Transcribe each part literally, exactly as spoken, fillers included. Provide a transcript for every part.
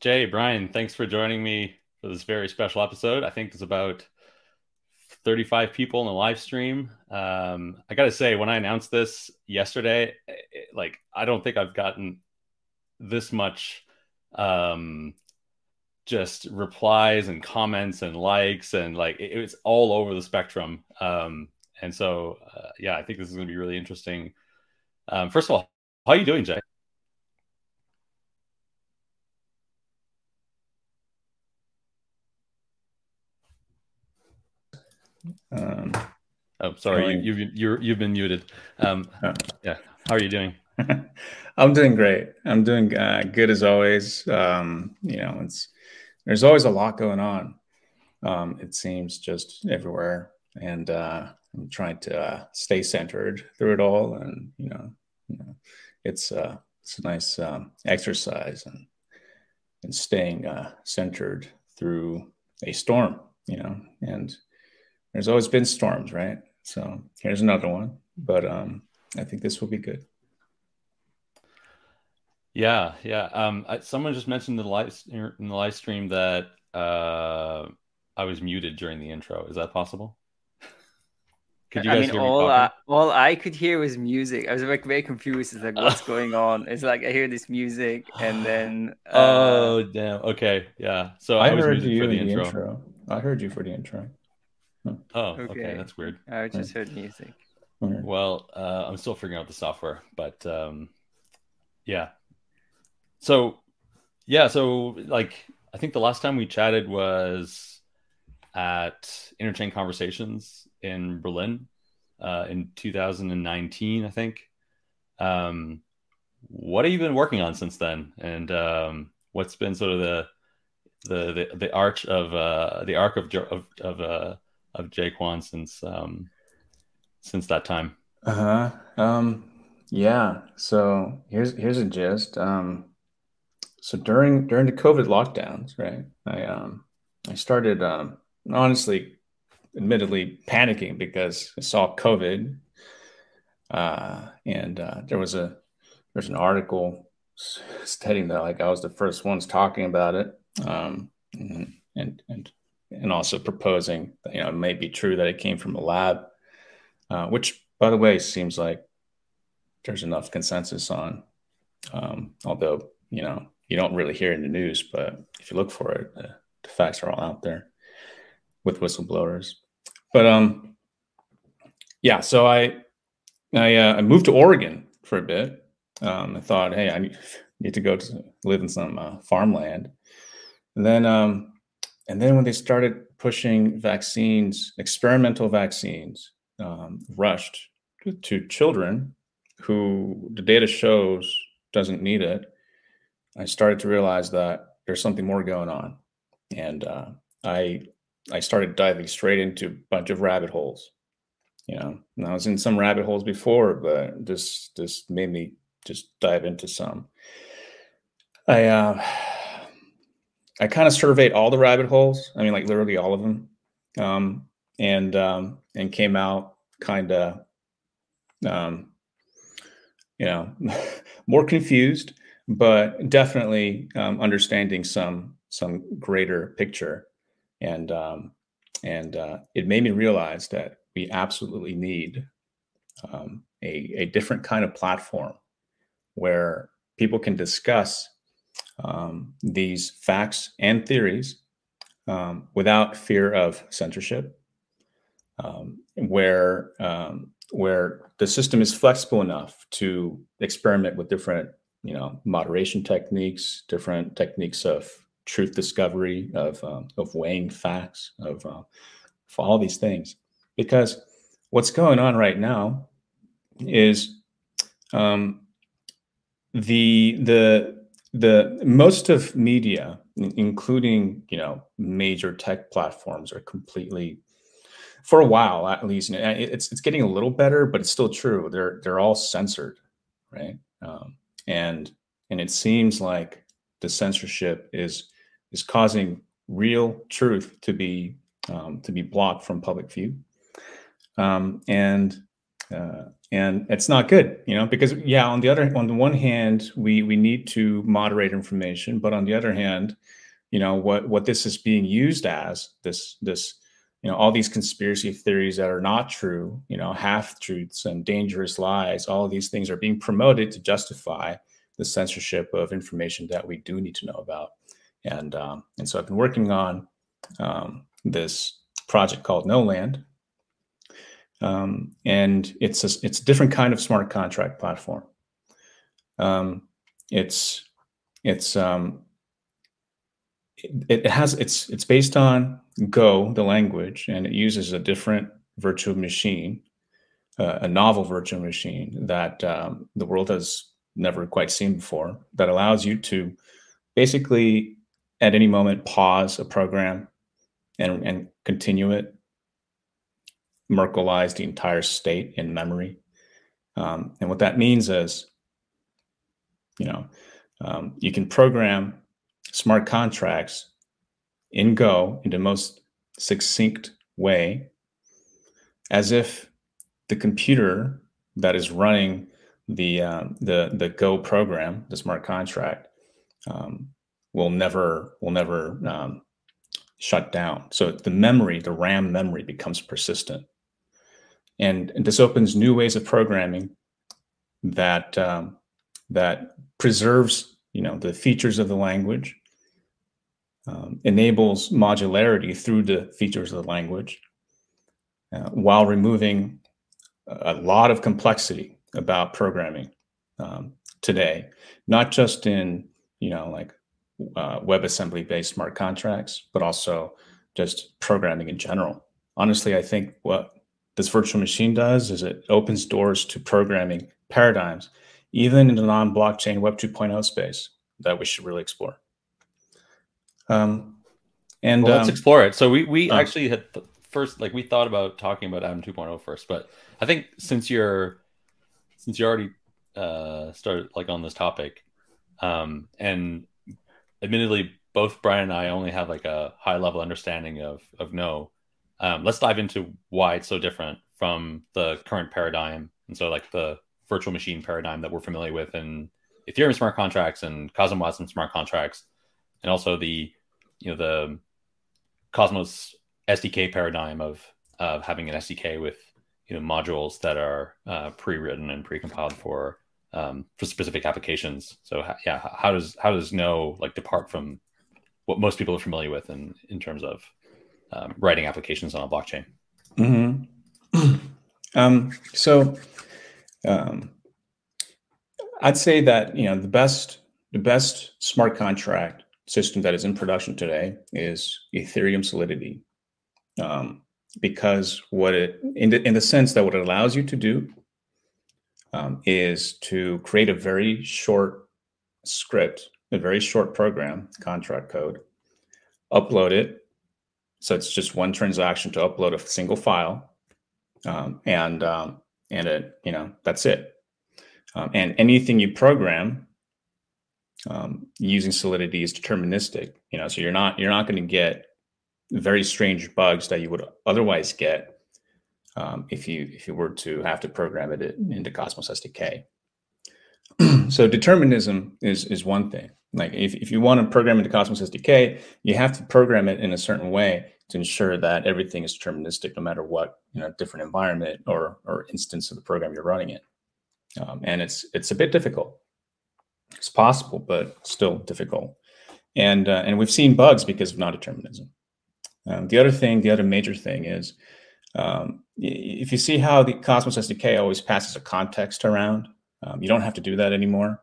Jay, Brian, thanks for joining me for this very special episode. I think it's about thirty-five people in the live stream. Um, I got to say, when I announced this yesterday, it, like, I don't think I've gotten this much um, just replies and comments and likes, and like it, it's all over the spectrum. Um, and so, uh, yeah, I think this is going to be really interesting. Um, first of all, how are you doing, Jay? Um, oh, sorry, you, you've you're, you've been muted. Um, oh. Yeah, how are you doing? I'm doing great. I'm doing uh, good as always. Um, you know, it's there's always a lot going on. Um, it seems just everywhere, and uh, I'm trying to uh, stay centered through it all. And you know, you know it's uh, it's a nice um, exercise and and staying uh, centered through a storm. You know, and there's always been storms, right? So here's another one, but um, I think this will be good. Yeah, yeah. Um, I, someone just mentioned the live, in the live stream that uh, I was muted during the intro. Is that possible? Could you guys I mean, hear all me I, all I could hear was music. I was like very confused. It's like, what's going on? It's like I hear this music, and then uh... oh damn. Okay, yeah. So I, I was heard muted you for the, in intro. the intro. I heard you for the intro. Oh, okay. okay. That's weird. I just heard music. Well, uh, I'm still figuring out the software, but um, yeah. So, yeah. So, like, I think the last time we chatted was at Interchain Conversations in Berlin uh, in two thousand nineteen, I think. Um, what have you been working on since then? And um, what's been sort of the the the, the arch of uh, the arc of of, of uh, of Jae Kwon since um, since that time? Uh huh. Um, yeah. So here's here's a gist. Um, so during during the COVID lockdowns, right? I um I started um honestly, admittedly panicking because I saw COVID, uh, and uh, there was a there's an article stating that like I was the first ones talking about it, um, and and. and and also proposing that, you know, it may be true that it came from a lab, uh, which, by the way, seems like there's enough consensus on, um, although, you know, you don't really hear it in the news, but if you look for it, the, the facts are all out there with whistleblowers. But, um, yeah, so I, I, uh, I moved to Oregon for a bit. Um, I thought, hey, I need to go to live in some uh, farmland. And then... Um, And then when they started pushing vaccines, experimental vaccines, um, rushed to, to children who the data shows doesn't need it, I started to realize that there's something more going on. And uh, I I started diving straight into a bunch of rabbit holes. You know, and I was in some rabbit holes before, but this, this made me just dive into some. I... Uh, I kind of surveyed all the rabbit holes. I mean, like literally all of them, um, and um, and came out kind of, um, you know, more confused, but definitely um, understanding some some greater picture, and um, and uh, it made me realize that we absolutely need um, a a different kind of platform where people can discuss Um, these facts and theories um, without fear of censorship, um, where um, where the system is flexible enough to experiment with different, you know, moderation techniques, different techniques of truth discovery, of um, of weighing facts, of uh, for all these things. Because what's going on right now is um, the the The most of media, including, you know, major tech platforms, are completely, for a while at least, it's it's getting a little better, but it's still true. They're they're all censored, right? Um, and and it seems like the censorship is is causing real truth to be um, to be blocked from public view. Um, and Uh, and it's not good, you know, because, yeah, on the other, on the one hand, we, we need to moderate information, but on the other hand, you know, what, what this is being used as, this, this, you know, all these conspiracy theories that are not true, you know, half-truths and dangerous lies, all of these things are being promoted to justify the censorship of information that we do need to know about. And, um, and so I've been working on um, this project called Gno.land. Um, and it's a, it's a different kind of smart contract platform. Um, it's it's um, it, it has it's it's based on Go, the language, and it uses a different virtual machine, uh, a novel virtual machine that um, the world has never quite seen before. That allows you to basically at any moment pause a program and and continue it. Merkleize the entire state in memory. Um, and what that means is, you know, um, you can program smart contracts in Go in the most succinct way, as if the computer that is running the, uh, the, the Go program, the smart contract, um, will never, will never um, shut down. So the memory, the RAM memory becomes persistent. And this opens new ways of programming that um, that preserves, you know, the features of the language, um, enables modularity through the features of the language, uh, while removing a lot of complexity about programming um, today, not just in, you know, like uh, WebAssembly-based smart contracts, but also just programming in general. Honestly, I think what this virtual machine does is it opens doors to programming paradigms, even in the non-blockchain Web two point oh space, that we should really explore. Um, and well, let's um, explore it. So we we um, actually had first, like we thought about talking about Atom two point oh first, but I think since you're since you already uh, started like on this topic, um, and admittedly both Brian and I only have like a high level understanding of of Gno. Um, let's dive into why it's so different from the current paradigm. And so like the virtual machine paradigm that we're familiar with in Ethereum smart contracts and Cosmos Watson smart contracts, and also the, you know, the Cosmos S D K paradigm of, of having an S D K with, you know, modules that are uh, pre-written and pre-compiled for, um, for specific applications. So yeah, how does, how does Gno like depart from what most people are familiar with in, in terms of Um, writing applications on a blockchain? Mm-hmm. um, so um, I'd say that, you know, the best the best smart contract system that is in production today is Ethereum Solidity, um, because what it in the in the sense that what it allows you to do um, is to create a very short script, a very short program, contract code, upload it. So it's just one transaction to upload a single file, um, and um, and it, you know, that's it. Um, and anything you program um, using Solidity is deterministic. You know, so you're not you're not going to get very strange bugs that you would otherwise get um, if you if you were to have to program it into Cosmos S D K. So determinism is is one thing. Like if, if you want to program into Cosmos S D K, you have to program it in a certain way to ensure that everything is deterministic, no matter what, you know, different environment or or instance of the program you're running in. Um, and it's it's a bit difficult. It's possible, but still difficult. And uh, and we've seen bugs because of non-determinism. Um, the other thing, the other major thing is, um, if you see how the Cosmos S D K always passes a context around, um, you don't have to do that anymore.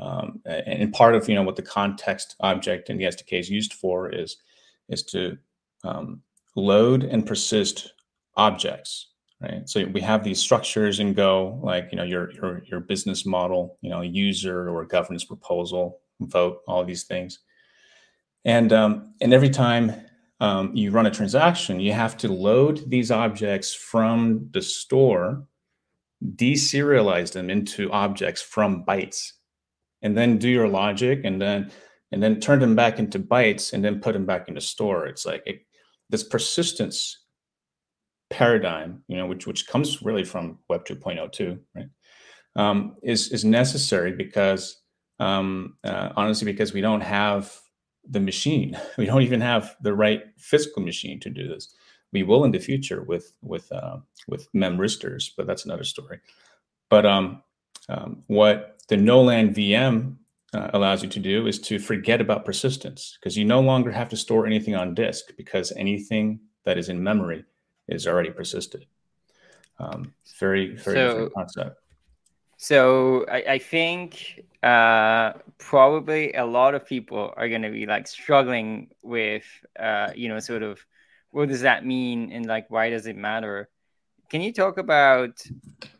Um, and part of, you know, what the context object in the S D K is used for is, is to um, load and persist objects, right? So we have these structures in Go, like, you know, your, your, your business model, you know, user or governance proposal, vote, all of these things. And, um, and every time um, you run a transaction, you have to load these objects from the store, deserialize them into objects from bytes, and then do your logic, and then and then turn them back into bytes, and then put them back into store. It's like it, this persistence paradigm, you know, which which comes really from Web two point oh too, right? Um, is is necessary because um, uh, honestly, because we don't have the machine, we don't even have the right physical machine to do this. We will in the future with with uh, with memristors, but that's another story. But um, um, what the Gno.land V M uh, allows you to do is to forget about persistence, because you no longer have to store anything on disk, because anything that is in memory is already persisted. Um, very, very so, different concept. So I, I think uh, probably a lot of people are going to be like struggling with, uh, you know, sort of, what does that mean? And like, why does it matter? Can you talk about,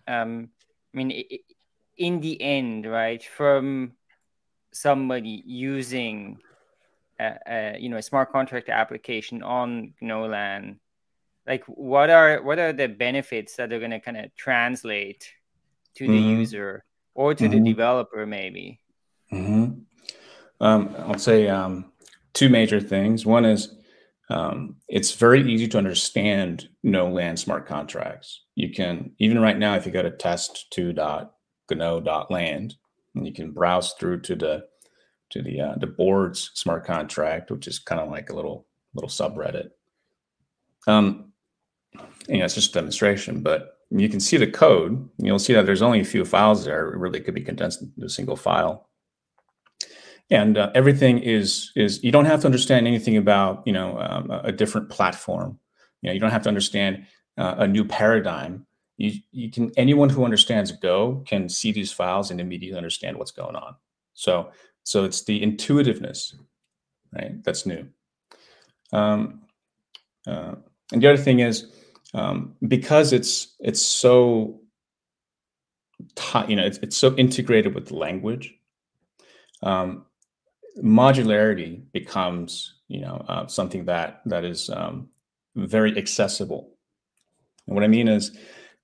um, I mean, it, in the end, right, from somebody using a, a, you know, a smart contract application on Gno.land, like what are what are the benefits that are going to kind of translate to the mm-hmm. user or to mm-hmm. the developer, maybe? Mm-hmm. um, I'll say um, two major things. One is um, it's very easy to understand Gno.land smart contracts. You can, even right now, if you go to test two dot gno dot land, and you can browse through to the to the uh, the board's smart contract, which is kind of like a little little subreddit. Um, you know, it's just a demonstration, but you can see the code. You'll see that there's only a few files there. It really could be condensed into a single file. And uh, everything is is you don't have to understand anything about you know um, a different platform. You know, you don't have to understand uh, a new paradigm. You, you can, anyone who understands Go can see these files and immediately understand what's going on. So, so it's the intuitiveness, right? That's new. Um, uh, and the other thing is, um, because it's it's so, you know, it's it's so integrated with language, um, modularity becomes you know uh, something that that is um, very accessible. And what I mean is,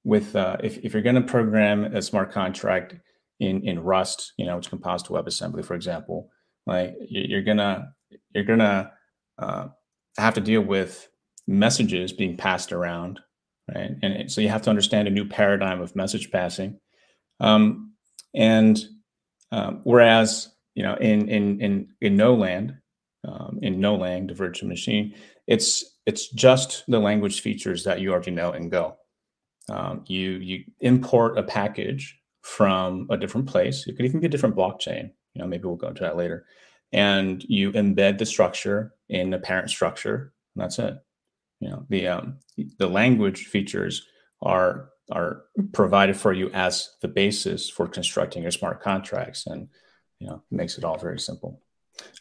with uh, if, if you're going to program a smart contract in, in Rust, you know, which compiles to WebAssembly, for example, like you're gonna you're gonna uh, have to deal with messages being passed around, right? And so you have to understand a new paradigm of message passing. Um, and uh, whereas you know in in in in Gno.land, um, in Gno.land, the virtual machine, it's it's just the language features that you already know in Go. Um, you you import a package from a different place. It could even be a different blockchain. You know, maybe we'll go into that later. And you embed the structure in the parent structure. And that's it. You know, the um, the language features are are provided for you as the basis for constructing your smart contracts, and you know, it makes it all very simple.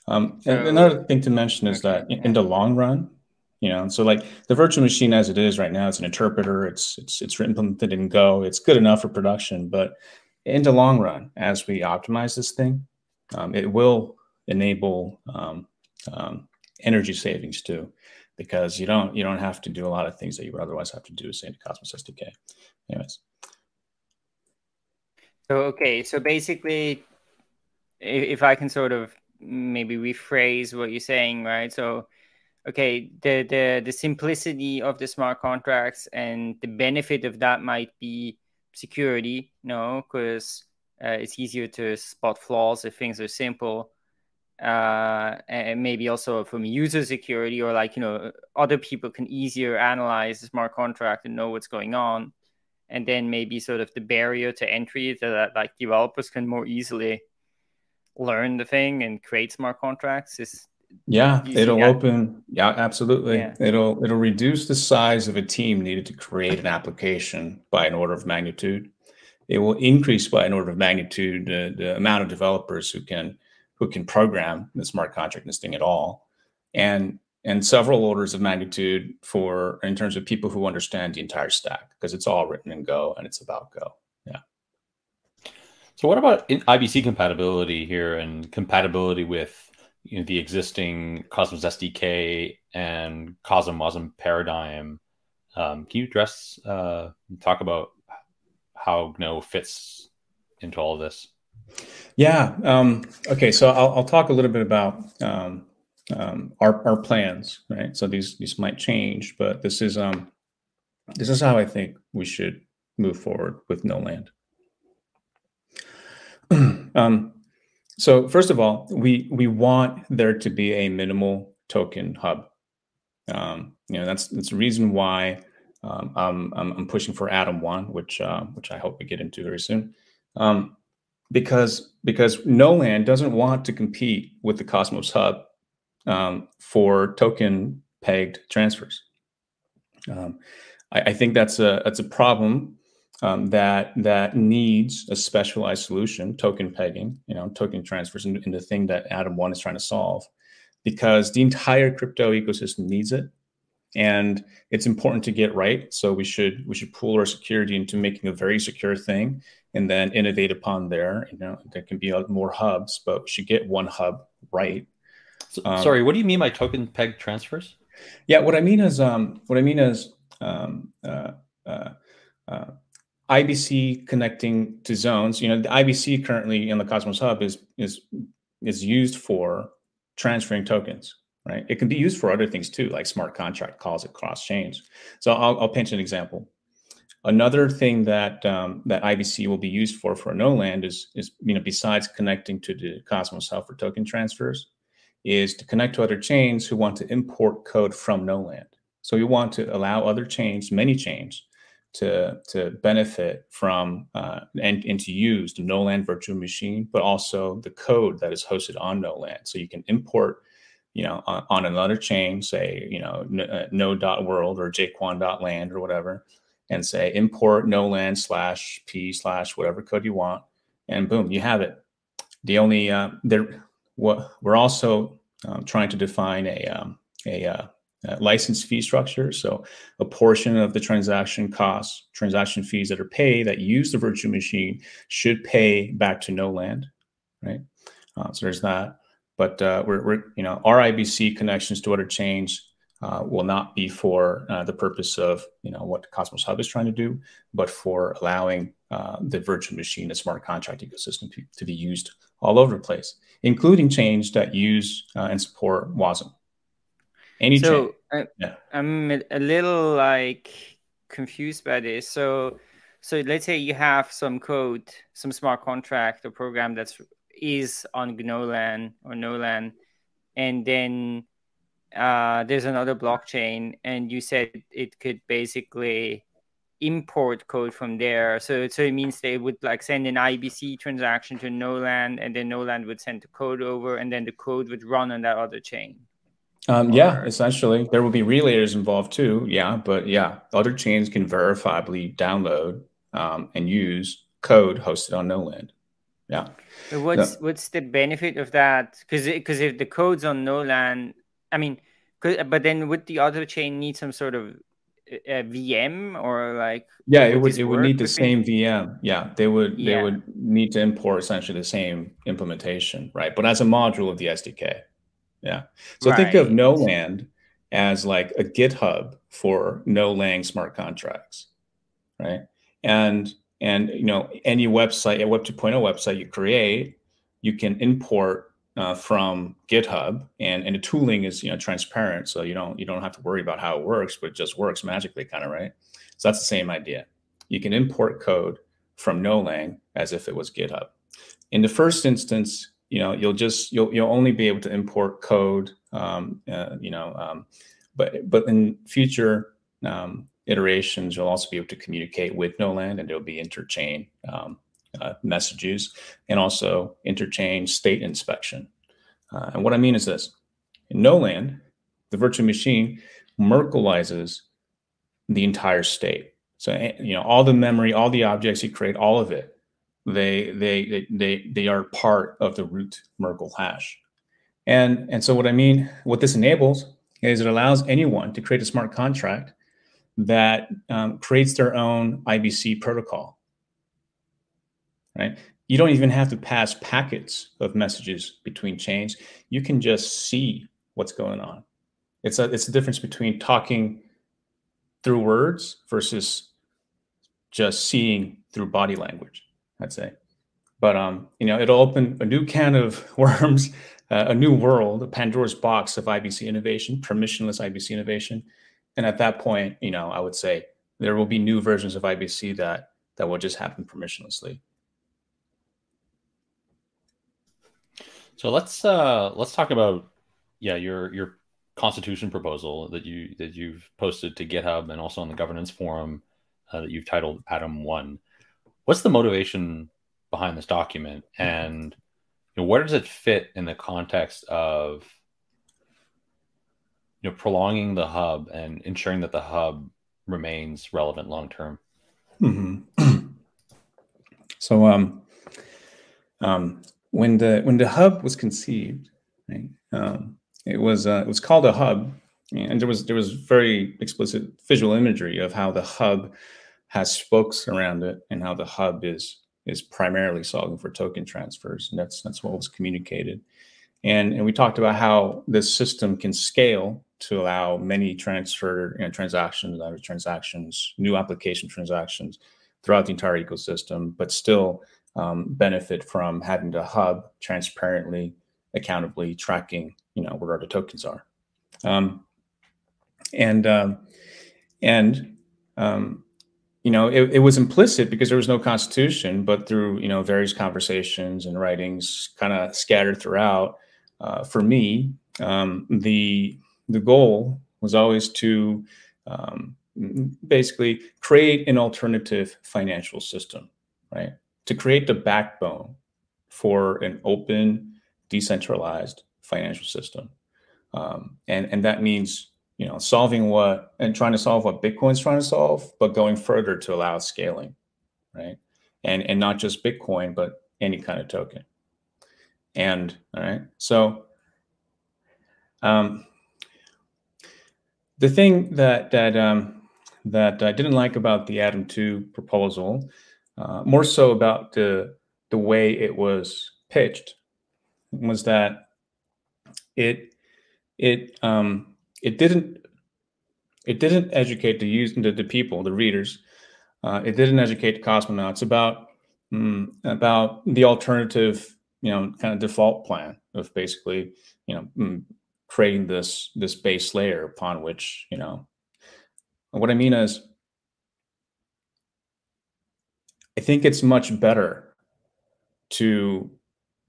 Um, so, and another thing to mention is okay, that in, in the long run, you know, and so like the virtual machine as it is right now, it's an interpreter. It's it's it's implemented in Go. It's good enough for production, but in the long run, as we optimize this thing, um, it will enable um, um, energy savings too, because you don't you don't have to do a lot of things that you would otherwise have to do, say, in the Cosmos S D K. Anyways. So okay, so basically, if I can sort of maybe rephrase what you're saying, right? So. Okay, the, the the simplicity of the smart contracts and the benefit of that might be security, no, because uh, it's easier to spot flaws if things are simple, uh, and maybe also from user security, or like you know other people can easier analyze the smart contract and know what's going on, and then maybe sort of the barrier to entry so that like developers can more easily learn the thing and create smart contracts is. Yeah, it'll open. Yeah, absolutely. Yeah. It'll it'll reduce the size of a team needed to create an application by an order of magnitude. It will increase by an order of magnitude the, the amount of developers who can who can program the smart contract and this thing at all, and and several orders of magnitude for in terms of people who understand the entire stack, because it's all written in Go and it's about Go. Yeah. So what about in I B C compatibility here and compatibility with you know, the existing Cosmos S D K and Cosmos paradigm? Um, can you address, uh, talk about how Gno fits into all of this? Yeah. Um, okay. So I'll, I'll talk a little bit about um, um, our, our plans, right? So these these might change, but this is um, This is how I think we should move forward with Gno.land. um, so first of all, we we want there to be a minimal token hub. Um, you know, that's that's the reason why um, I'm I'm pushing for Atom One, which uh, which I hope we get into very soon, um, because because Gno.land doesn't want to compete with the Cosmos Hub um, for token pegged transfers. Um, I, I think that's a that's a problem um, that that needs a specialized solution, token pegging, you know, token transfers, and, and the thing that Atom One is trying to solve, because the entire crypto ecosystem needs it, and it's important to get right. So we should we should pool our security into making a very secure thing, and then innovate upon there. You know, there can be more hubs, but we should get one hub right. So, um, sorry, what do you mean by token peg transfers? Yeah, what I mean is um, what I mean is um, uh, uh, uh, I B C connecting to zones. You know, the I B C currently in the Cosmos Hub is is is used for transferring tokens, right? It can be used for other things too, like smart contract calls across chains. So I'll, I'll paint an example. Another thing that um, that I B C will be used for for Gno.land is is you know besides connecting to the Cosmos Hub for token transfers, is to connect to other chains who want to import code from Gno.land. So we want to allow other chains, many chains, to to benefit from uh, and, and to use the Gno.land virtual machine, but also the code that is hosted on Gno.land. So you can import, you know, on, on another chain, say, you know, node dot world or jae kwon dot land or whatever, and say import Gno.land slash p slash whatever code you want, and boom, you have it. The only uh, there. What we're also um, trying to define a, um, a, uh, a license fee structure. So a portion of the transaction costs, transaction fees that are paid that use the virtual machine should pay back to Gno.land, right? Uh, so there's that. But uh, we're, we're, you know, our I B C connections to other chains uh, will not be for uh, the purpose of, you know, what Cosmos Hub is trying to do, but for allowing uh, the virtual machine, the smart contract ecosystem to, to be used all over the place, including chains that use uh, and support wasm. Any so, chain. I, yeah. I'm a little like confused by this. So, so let's say you have some code, some smart contract or program that's is on Gno.land or Gno.land, and then uh, there's another blockchain, and you said it could basically import code from there, so so it means they would like send an I B C transaction to Gno.land, and then Gno.land would send the code over, and then the code would run on that other chain. Um, or... Yeah, essentially, there will be relayers involved too. Yeah, but yeah, other chains can verifiably download um, and use code hosted on Gno.land. Yeah. But what's so... what's the benefit of that? Because because if the code's on Gno.land, I mean, but then would the other chain need some sort of a V M or like yeah it would it would need the same V M. yeah they would yeah. They would need to import essentially the same implementation, right, but as a module of the S D K. yeah so right. Think of Gno.land as like a GitHub for Gno.land smart contracts, right? And and you know, any website, a web two point oh website you create, you can import Uh, from GitHub, and and the tooling is, you know, transparent, so you don't you don't have to worry about how it works, but it just works magically, kind of, right? So that's the same idea. You can import code from Gno.land as if it was GitHub. In the first instance, you know, you'll just you'll you'll only be able to import code, um, uh, you know, um, but but in future um, iterations, you'll also be able to communicate with Gno.land, and there'll be interchain Um, Uh, messages, and also interchain state inspection. Uh, and what I mean is this: in Gno.land, the virtual machine Merkleizes the entire state. So you know, all the memory, all the objects you create, all of it, they they they they, they are part of the root Merkle hash. And and so what I mean, what this enables is it allows anyone to create a smart contract that um, creates their own I B C protocol. Right? You don't even have to pass packets of messages between chains. You can just see what's going on. It's a it's the difference between talking through words versus just seeing through body language, I'd say. But um, you know, it'll open a new can of worms, uh, a new world, a Pandora's box of I B C innovation, permissionless I B C innovation. And at that point, you know, I would say There will be new versions of I B C that that will just happen permissionlessly. So let's uh, let's talk about yeah your your constitution proposal that you that you've posted to GitHub and also on the governance forum uh, that you've titled Atom One. What's the motivation behind this document, and you know, where does it fit in the context of you know prolonging the hub and ensuring that the hub remains relevant long term? Mm-hmm. So um, um, when the when the hub was conceived, right, um, it was uh, it was called a hub, and there was there was very explicit visual imagery of how the hub has spokes around it and how the hub is is primarily solving for token transfers, and that's that's what was communicated. And, and we talked about how this system can scale to allow many transfer you know, transactions, other transactions, new application transactions throughout the entire ecosystem, but still um, benefit from having the hub transparently, accountably tracking, you know, where the tokens are. Um, and, um, and um, you know, it, it was implicit because there was no constitution, but through, you know, various conversations and writings kind of scattered throughout, uh, for me, um, the... The goal was always to um, basically create an alternative financial system, right? To create the backbone for an open, decentralized financial system. Um, and, and that means, you know, solving what and trying to solve what Bitcoin's trying to solve, but going further to allow scaling, right? And, and not just Bitcoin, but any kind of token. And, all right, so... Um, The thing that that um, that I didn't like about the Atom two proposal, uh, more so about the the way it was pitched, was that it it um, it didn't it didn't educate the use the, the people, the readers. Uh, it didn't educate the cosmonauts about um, about the alternative, you know, kind of default plan of basically, you know. Um, creating this this base layer upon which, you know, what I mean is, I think it's much better to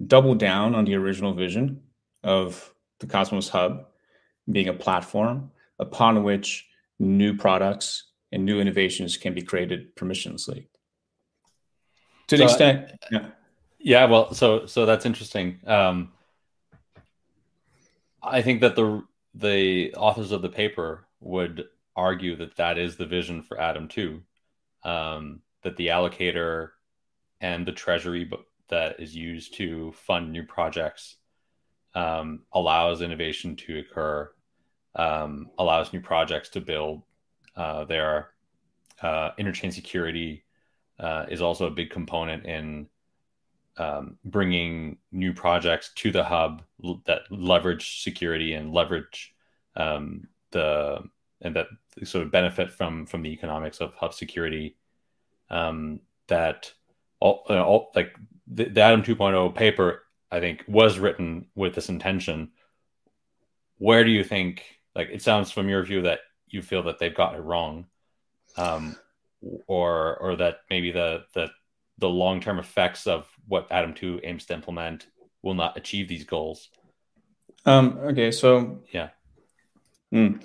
double down on the original vision of the Cosmos Hub being a platform upon which new products and new innovations can be created permissionlessly. To the so, extent, yeah. Yeah, well, so so that's interesting. Um, I think that the the authors of the paper would argue that that is the vision for Atom two, um, that the allocator and the treasury that is used to fund new projects um, allows innovation to occur, um, allows new projects to build. Uh, their uh, interchain security uh, is also a big component in Um, bringing new projects to the hub that leverage security and leverage um, the and that sort of benefit from from the economics of hub security. Um, that all, uh, all like the, the Atom two point oh paper, I think, was written with this intention. Where do you think? Like, it sounds from your view that you feel that they've got it wrong, um, or or that maybe the the the long-term effects of what Atom two aims to implement will not achieve these goals. Um, okay, so... Yeah. Mm,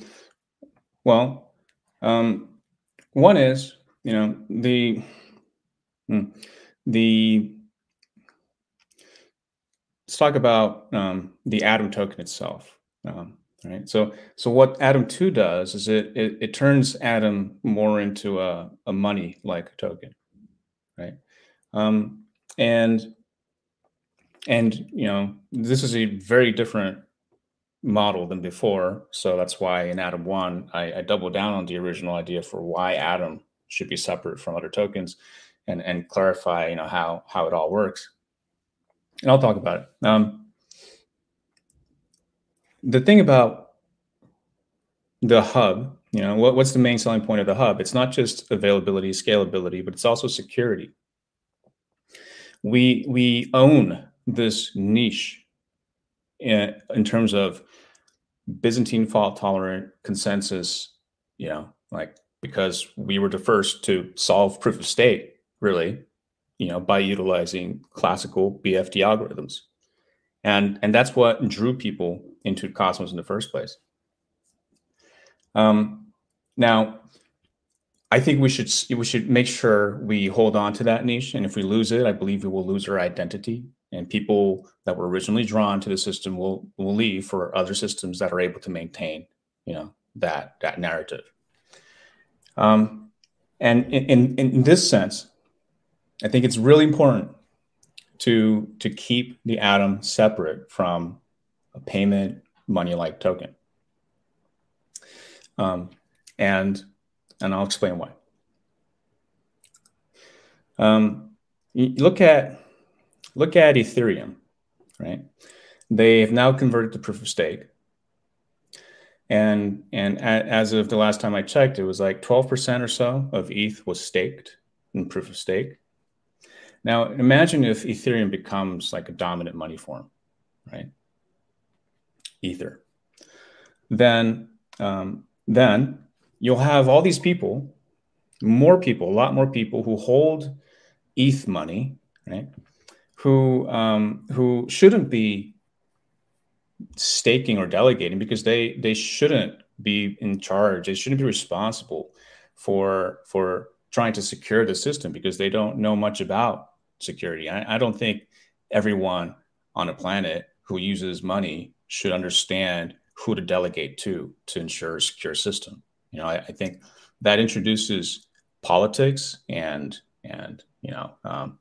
well, um, one is, you know, the... Mm, the let's talk about um, the Atom token itself, um, right? So so what Atom two does is it, it, it turns Atom more into a, a money-like token, right? Um, and, and, you know, this is a very different model than before. So that's why in Atom one, I, I doubled down on the original idea for why Atom should be separate from other tokens and, and clarify, you know, how, how it all works. And I'll talk about it. Um, the thing about the hub, you know, what, what's the main selling point of the hub? It's not just availability, scalability, but it's also security. We we own this niche in, in terms of Byzantine fault tolerant consensus, you know, like because we were the first to solve proof of stake, really, you know, by utilizing classical B F D algorithms. And, and that's what drew people into Cosmos in the first place. Um, now, I think we should we should make sure we hold on to that niche. And if we lose it, I believe we will lose our identity. And people that were originally drawn to the system will will leave for other systems that are able to maintain, you know, that that narrative. Um, and in, in in this sense, I think it's really important to to keep the Atom separate from a payment money-like token. Um, and and I'll explain why. Um, you look at Look at Ethereum, right? They have now converted to proof of stake. And, and as of the last time I checked, it was like twelve percent or so of E T H was staked in proof of stake. Now, imagine if Ethereum becomes like a dominant money form, right? Ether. Then, um, then you'll have all these people, more people, a lot more people who hold E T H money, right? Who um, who shouldn't be staking or delegating, because they they shouldn't be in charge. They shouldn't be responsible for for trying to secure the system, because they don't know much about security. I, I don't think everyone on a planet who uses money should understand who to delegate to to ensure a secure system. You know, I, I think that introduces politics and and you know. Um,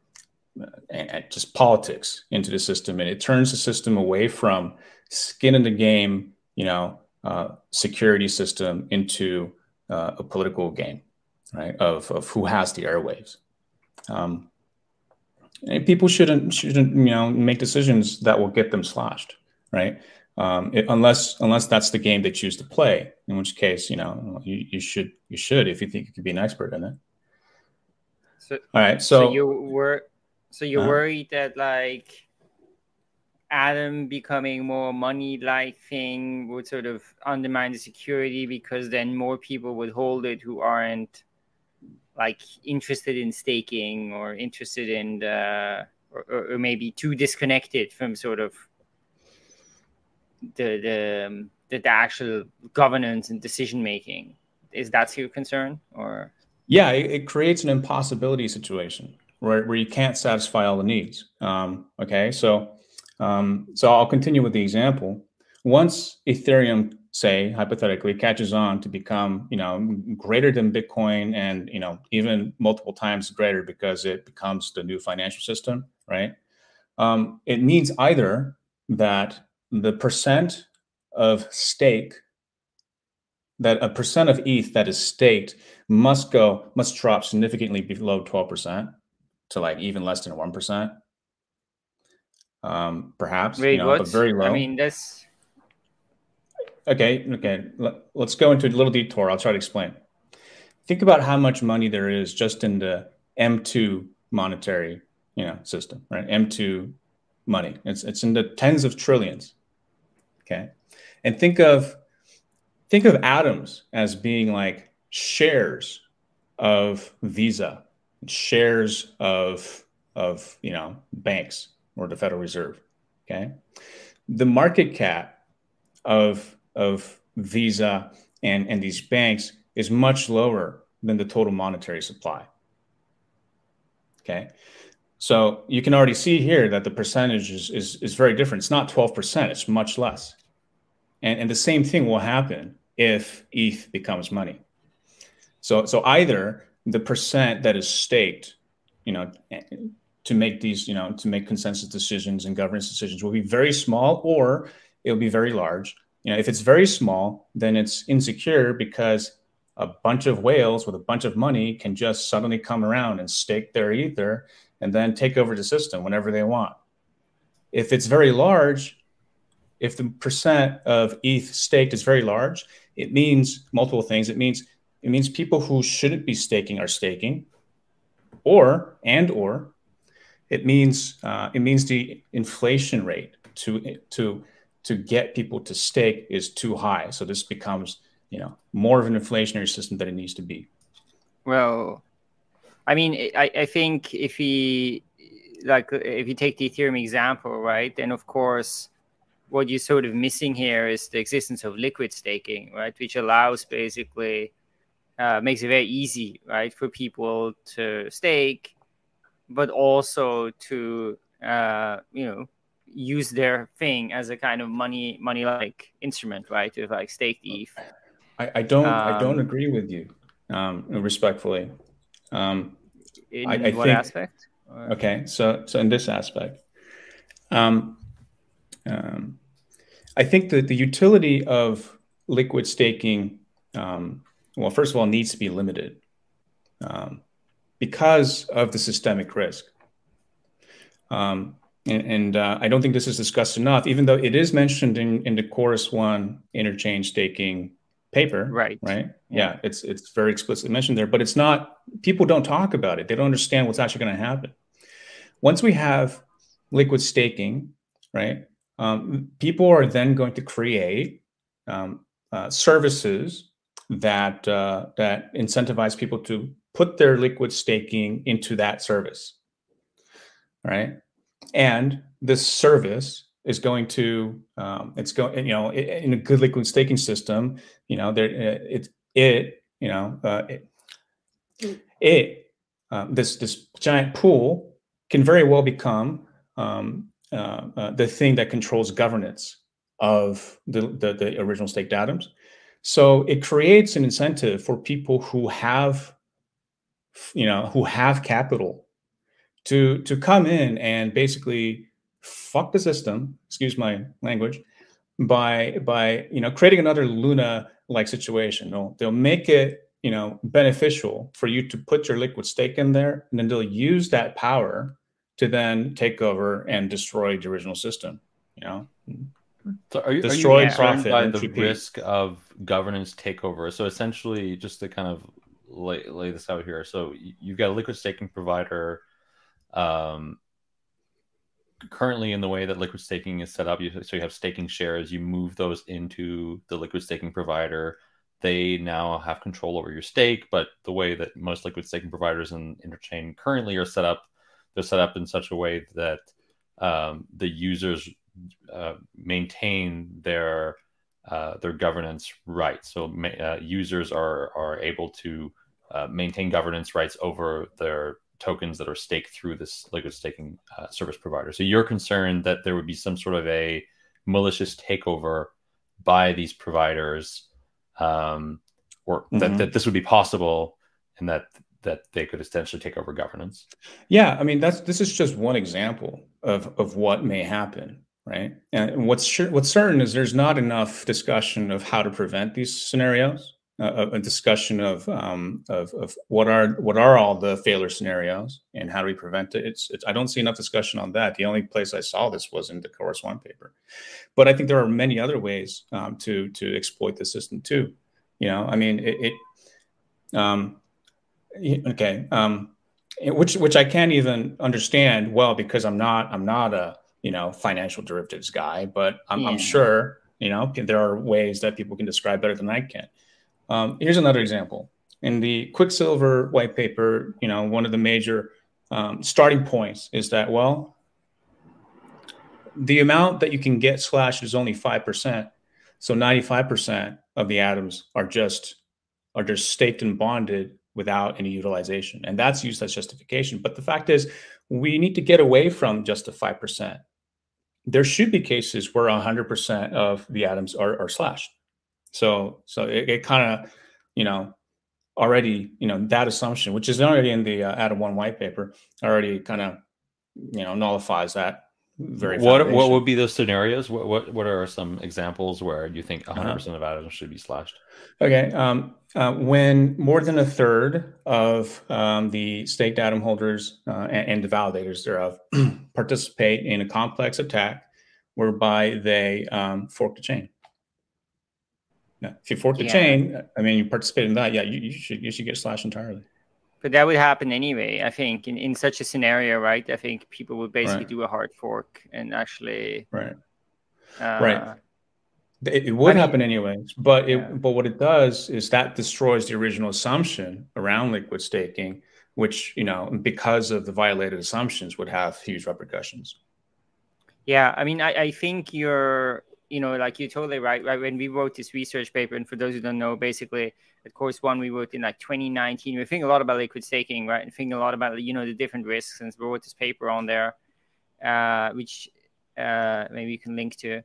and just politics into the system, and it turns the system away from skin in the game, you know, uh, security system into uh, a political game, right? Of of who has the airwaves. Um, and people shouldn't shouldn't you know make decisions that will get them sloshed, right? Um, it, unless unless that's the game they choose to play, in which case, you know, you, you should you should if you think you could be an expert in it. So, all right, so, so you were. So you're worried that like Atom becoming more money-like thing would sort of undermine the security, because then more people would hold it who aren't like interested in staking or interested in the, or, or maybe too disconnected from sort of the the the, the actual governance and decision making. Is that your concern? Or yeah, it, it creates an impossibility situation, Where, where you can't satisfy all the needs. Um, okay, so um, so I'll continue with the example. Once Ethereum, say hypothetically, catches on to become you know greater than Bitcoin, and you know even multiple times greater, because it becomes the new financial system, right? Um, it means either that the percent of stake, that a percent of E T H that is staked must go must drop significantly below twelve percent. To like even less than one percent, um, perhaps. Wait, you know, what? But very low. I mean, that's... Okay, okay. Let's go into a little detour. I'll try to explain. Think about how much money there is just in the M two monetary, you know, system, right? M two money. It's it's in the tens of trillions. Okay, and think of think of atoms as being like shares of Visa, shares of of you know banks or the Federal Reserve. Okay, the market cap of of Visa and and these banks is much lower than the total monetary supply. Okay, so you can already see here that the percentage is is, is very different. It's not twelve percent, it's much less. And and the same thing will happen if E T H becomes money. So so either the percent that is staked, you know, to make these, you know, to make consensus decisions and governance decisions will be very small, or it'll be very large. You know, if it's very small, then it's insecure, because a bunch of whales with a bunch of money can just suddenly come around and stake their ether and then take over the system whenever they want. If it's very large, if the percent of E T H staked is very large, it means multiple things. It means It means people who shouldn't be staking are staking, or and or it means uh, it means the inflation rate to to to get people to stake is too high. So this becomes you know, more of an inflationary system than it needs to be? Well, I mean, I, I think if we like if you take the Ethereum example, right, then of course what you're sort of missing here is the existence of liquid staking, right, which allows basically uh, makes it very easy, right, for people to stake, but also to uh, you know, use their thing as a kind of money money like instrument, right, to like stake the E T H. I, I don't um, I don't agree with you, um, respectfully. Um, in I, I what think, aspect? Okay, so so in this aspect, um, um, I think that the utility of liquid staking, um, well, first of all, needs to be limited um, because of the systemic risk. Um, and and uh, I don't think this is discussed enough, even though it is mentioned in, in the Chorus One interchain staking paper, right? Right. Yeah, it's it's very explicitly mentioned there, but it's not. People don't talk about it. They don't understand what's actually going to happen. Once we have liquid staking, right? Um, people are then going to create um, uh, services that uh, that incentivize people to put their liquid staking into that service, right? And this service is going to, um, it's going, you know, in a good liquid staking system, you know, there, it, it, you know, uh, it, it uh, this, this giant pool can very well become um, uh, uh, the thing that controls governance of the, the, the original staked atoms. So it creates an incentive for people who have, you know, who have capital to, to come in and basically fuck the system, excuse my language, by by you know, creating another Luna like situation. They'll, they'll make it, you know, beneficial for you to put your liquid stake in there, and then they'll use that power to then take over and destroy the original system, you know. So are you, destroy are you profit by the T P risk of governance takeover? So essentially, just to kind of lay, lay this out here, so you've got a liquid staking provider. um Currently, in the way that liquid staking is set up, you, so you have staking shares, you move those into the liquid staking provider. They now have control over your stake, but the way that most liquid staking providers in Interchain currently are set up, they're set up in such a way that um, the users uh, maintain their uh, their governance rights. So uh, users are are able to uh, maintain governance rights over their tokens that are staked through this liquid staking uh, service provider. So you're concerned that there would be some sort of a malicious takeover by these providers, um, or mm-hmm. that, that this would be possible, and that that they could essentially take over governance. Yeah, I mean, that's this is just one example of of what may happen, right? And what's sure, what's certain is there's not enough discussion of how to prevent these scenarios. Uh, a discussion of, um, of of what are what are all the failure scenarios and how do we prevent it? It's, it's I don't see enough discussion on that. The only place I saw this was in the Chorus One paper, but I think there are many other ways um, to to exploit the system too. You know, I mean, it. it um, okay, um, which which I can't even understand well because I'm not I'm not a you know financial derivatives guy, but I'm, yeah. I'm sure you know there are ways that people can describe better than I can. Um, here's another example. In the Quicksilver white paper, you know, one of the major um, starting points is that, well, the amount that you can get slashed is only five percent. So ninety-five percent of the atoms are just are just staked and bonded without any utilization. And that's used as justification. But the fact is, we need to get away from just the five percent. There should be cases where one hundred percent of the atoms are, are slashed. So, so it, it kind of, you know, already, you know, that assumption, which is already in the uh, Atom One white paper, already kind of, you know, nullifies that. Very. What what would be those scenarios? What what what are some examples where you think one hundred percent uh-huh. of atoms should be slashed? Okay, um, uh, when more than a third of um, the staked atom holders uh, and, and the validators thereof participate in a complex attack, whereby they um, fork the chain. Now, if you fork the yeah. chain, I mean, you participate in that, yeah, you, you should you should get slashed entirely. But that would happen anyway, I think, in, in such a scenario, right? I think people would basically right. do a hard fork and actually... Right, uh, right. It would I mean, happen anyways, but it, yeah. but what it does is that destroys the original assumption around liquid staking, which, you know, because of the violated assumptions would have huge repercussions. Yeah, I mean, I, I think you're, you know, like you're totally right, right? When we wrote this research paper, and for those who don't know, basically, at Chorus One, we wrote in like twenty nineteen, we think a lot about liquid staking, right? And think a lot about, you know, the different risks, and we wrote this paper on there, uh, which uh, maybe you can link to.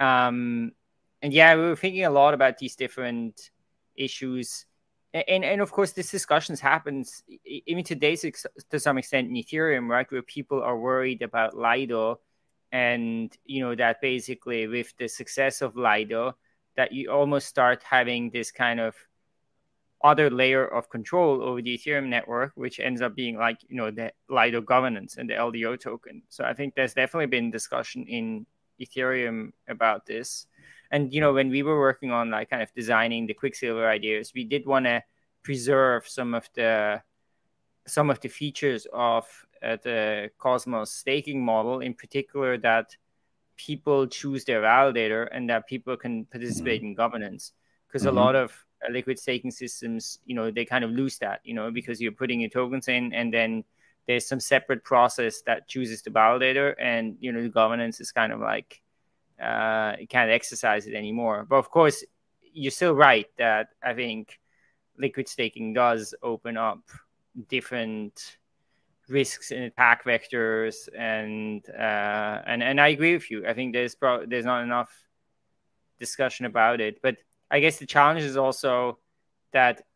Um, And yeah, we were thinking a lot about these different issues. And, and of course, this discussion happens even today to some extent in Ethereum, right, where people are worried about Lido. And, you know, that basically with the success of Lido, that you almost start having this kind of other layer of control over the Ethereum network, which ends up being like, you know, the Lido governance and the L D O token. So I think there's definitely been discussion in Ethereum about this. And, you know, when we were working on like kind of designing the Quicksilver ideas, we did want to preserve some of the some of the features of uh, the Cosmos staking model, in particular that people choose their validator and that people can participate mm-hmm. in governance. Because mm-hmm. a lot of uh, liquid staking systems, you know, they kind of lose that, you know, because you're putting your tokens in and then there's some separate process that chooses the validator and, you know, the governance is kind of like, uh you can't exercise it anymore. But of course, you're still right that I think liquid staking does open up different risks and attack vectors, and uh and and I agree with you. I think there's probably there's not enough discussion about it, but I guess the challenge is also that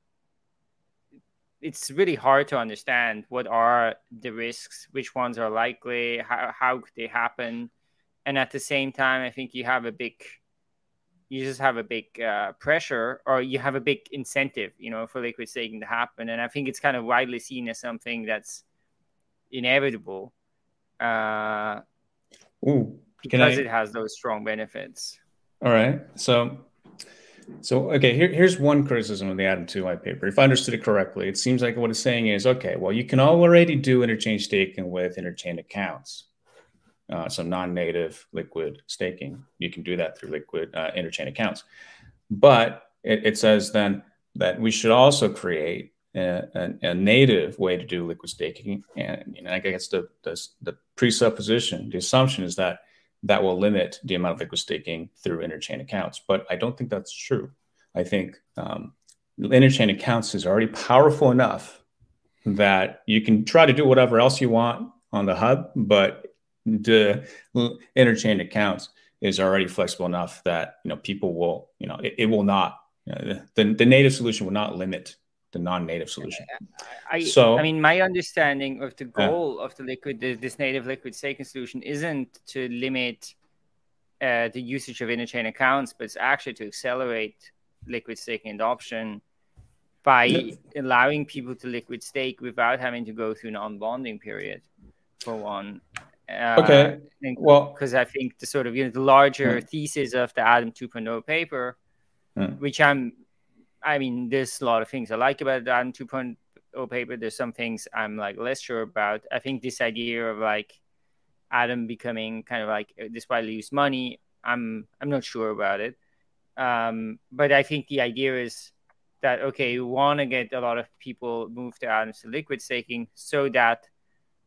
it's really hard to understand what are the risks, which ones are likely, how, how could they happen. And at the same time, I think you have a big, you just have a big uh, pressure, or you have a big incentive, you know, for liquid staking to happen. And I think it's kind of widely seen as something that's inevitable uh, Ooh, because I... it has those strong benefits. All right. So, so okay, here, here's one criticism of the Atom two I paper. If I understood it correctly, it seems like what it's saying is, okay, well, you can already do interchain staking with interchain accounts. Uh, some non-native liquid staking. You can do that through liquid uh, interchain accounts. But it, it says then that we should also create a, a, a native way to do liquid staking. And, you know, I guess the, the, the presupposition, the assumption is that that will limit the amount of liquid staking through interchain accounts. But I don't think that's true. I think um, interchain accounts is already powerful enough that you can try to do whatever else you want on the hub, but the interchain accounts is already flexible enough that, you know, people will, you know, it, it will not, you know, the, the native solution will not limit the non-native solution. I, so, I mean, my understanding of the goal uh, of the liquid, the, this native liquid staking solution isn't to limit uh, the usage of interchain accounts, but it's actually to accelerate liquid staking adoption by no. allowing people to liquid stake without having to go through an unbonding period, for one. Uh, okay. And, well, because I think the sort of, you know, the larger hmm. thesis of the Atom two point oh paper, hmm. which I'm, I mean, there's a lot of things I like about the Atom two point oh paper. There's some things I'm like less sure about. I think this idea of like Atom becoming kind of like this widely used money, I'm I'm not sure about it. Um, but I think the idea is that, okay, you want to get a lot of people move to Atom to liquid staking so that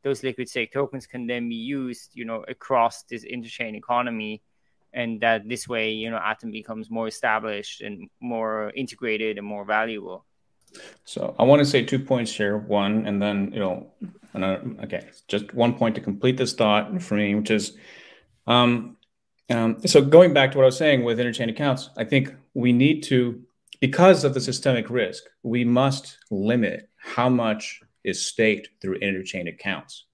those liquid stake tokens can then be used, you know, across this interchain economy, and that this way, you know, Atom becomes more established and more integrated and more valuable. So I want to say two points here. One, and then, you know, another, okay, just one point to complete this thought for me, which is, um, um, so going back to what I was saying with interchain accounts, I think we need to, because of the systemic risk, we must limit how much is staked through interchain accounts.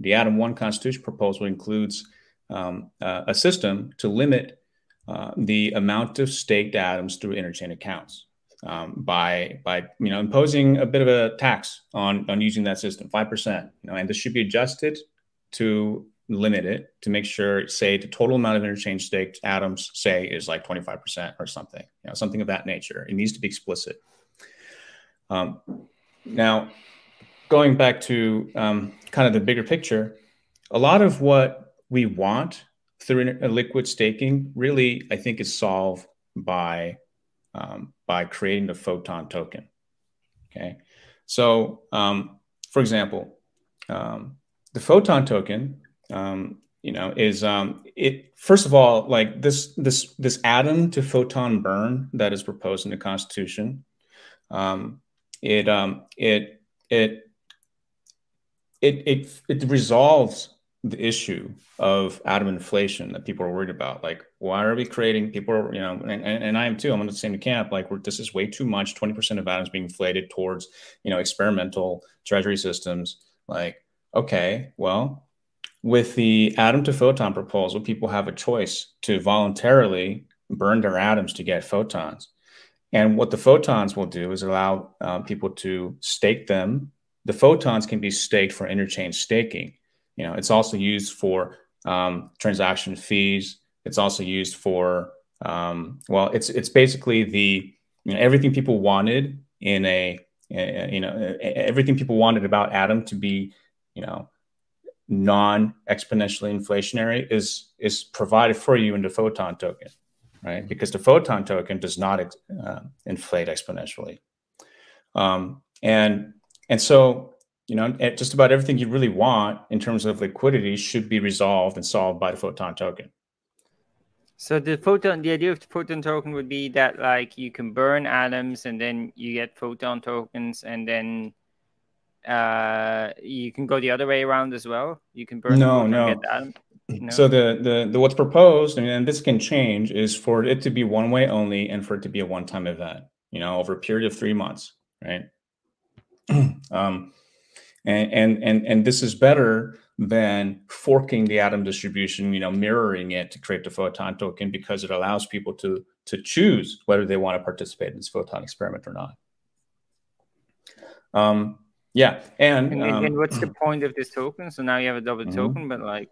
The Atom One Constitution proposal includes um, uh, a system to limit uh, the amount of staked atoms through interchain accounts um, by by you know imposing a bit of a tax on on using that system, five percent. You know, and this should be adjusted to limit it to make sure, say, the total amount of interchain staked atoms, say, is like twenty five percent or something. You know, something of that nature. It needs to be explicit. Um, now. Going back to um, kind of the bigger picture, a lot of what we want through a liquid staking really, I think, is solved by um, by creating the Photon token. Okay, so um, for example, um, the Photon token, um, you know, is um, it first of all like this this this atom to photon burn that is proposed in the Constitution. Um, it um, it it it it it resolves the issue of atom inflation that people are worried about. Like, why are we creating people, are, you know, and, and, and I am too, I'm in the same camp, like we're, this is way too much, twenty percent of atoms being inflated towards, you know, experimental treasury systems. Like, okay, well, with the atom to photon proposal, people have a choice to voluntarily burn their atoms to get photons. And what the photons will do is allow uh, people to stake them. The photons can be staked for interchain staking. You know, it's also used for um, transaction fees. It's also used for, um, well, it's it's basically the, you know, everything people wanted in a, a, you know, everything people wanted about Atom to be, you know, non-exponentially inflationary is is provided for you in the Photon token, right? Because the Photon token does not ex uh, inflate exponentially. Um, and and so, you know, just about everything you really want in terms of liquidity should be resolved and solved by the Photon token. So the Photon, the idea of the Photon token would be that, like, you can burn atoms and then you get Photon tokens, and then uh, you can go the other way around as well. You can burn no, them no. and get the atom. No. So the, the the what's proposed, and this can change, is for it to be one way only and for it to be a one-time event. You know, over a period of three months, right? um. And, and, and this is better than forking the atom distribution, you know, mirroring it to create the Photon token, because it allows people to, to choose whether they want to participate in this Photon experiment or not. Um, yeah. And, and, um, and what's the point of this token? So now you have a double mm-hmm. token, but like,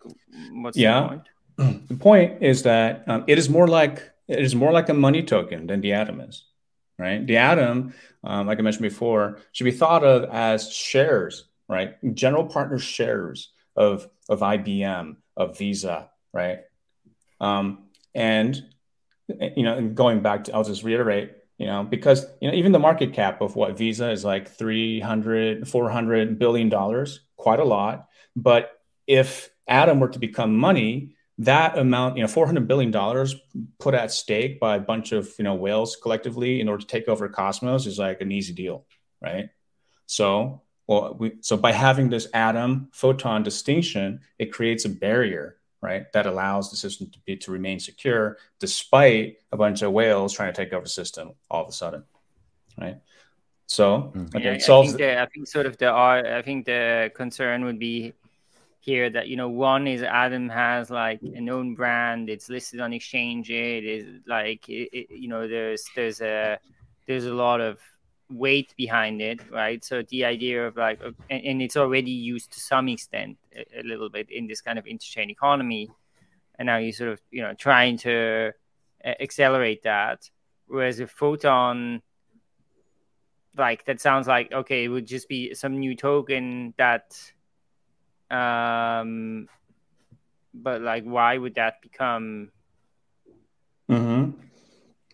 what's yeah. the point? The point is that um, it is more like, it is more like a money token than the atom is, right? The atom, um, like I mentioned before, should be thought of as shares, right? General partner shares of, of I B M, of Visa, right? Um, and, you know, going back to, I'll just reiterate, you know, because, you know, even the market cap of what Visa is like three hundred, four hundred billion dollars, quite a lot. But if Atom were to become money, that amount, you know, four hundred billion dollars put at stake by a bunch of, you know, whales collectively in order to take over Cosmos is like an easy deal, right? So, Well, we, so by having this atom-photon distinction, it creates a barrier, right, that allows the system to be to remain secure despite a bunch of whales trying to take over the system all of a sudden, right? So okay, yeah, it solves. I think, the, I think sort of the I think the concern would be here that, you know, one is Atom has like a known brand, it's listed on exchange, it is like it, it, you know, there's there's a there's a lot of weight behind it, right? So the idea of like, and, and it's already used to some extent a, a little bit in this kind of interchain economy, and now you sort of, you know, trying to uh, accelerate that, whereas a Photon, like, that sounds like, okay, it would just be some new token that um but like, why would that become mm-hmm.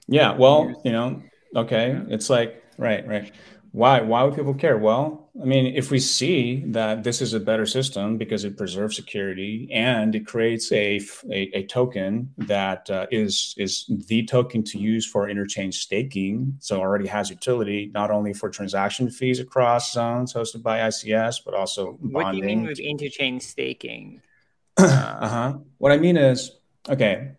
yeah well used? You know, okay, it's like, Right, right. Why? Why would people care? Well, I mean, if we see that this is a better system because it preserves security and it creates a a, a token that uh, is is the token to use for interchain staking, so already has utility not only for transaction fees across zones hosted by I C S, but also bonding. What do you mean with interchain staking? uh huh. What I mean is, okay,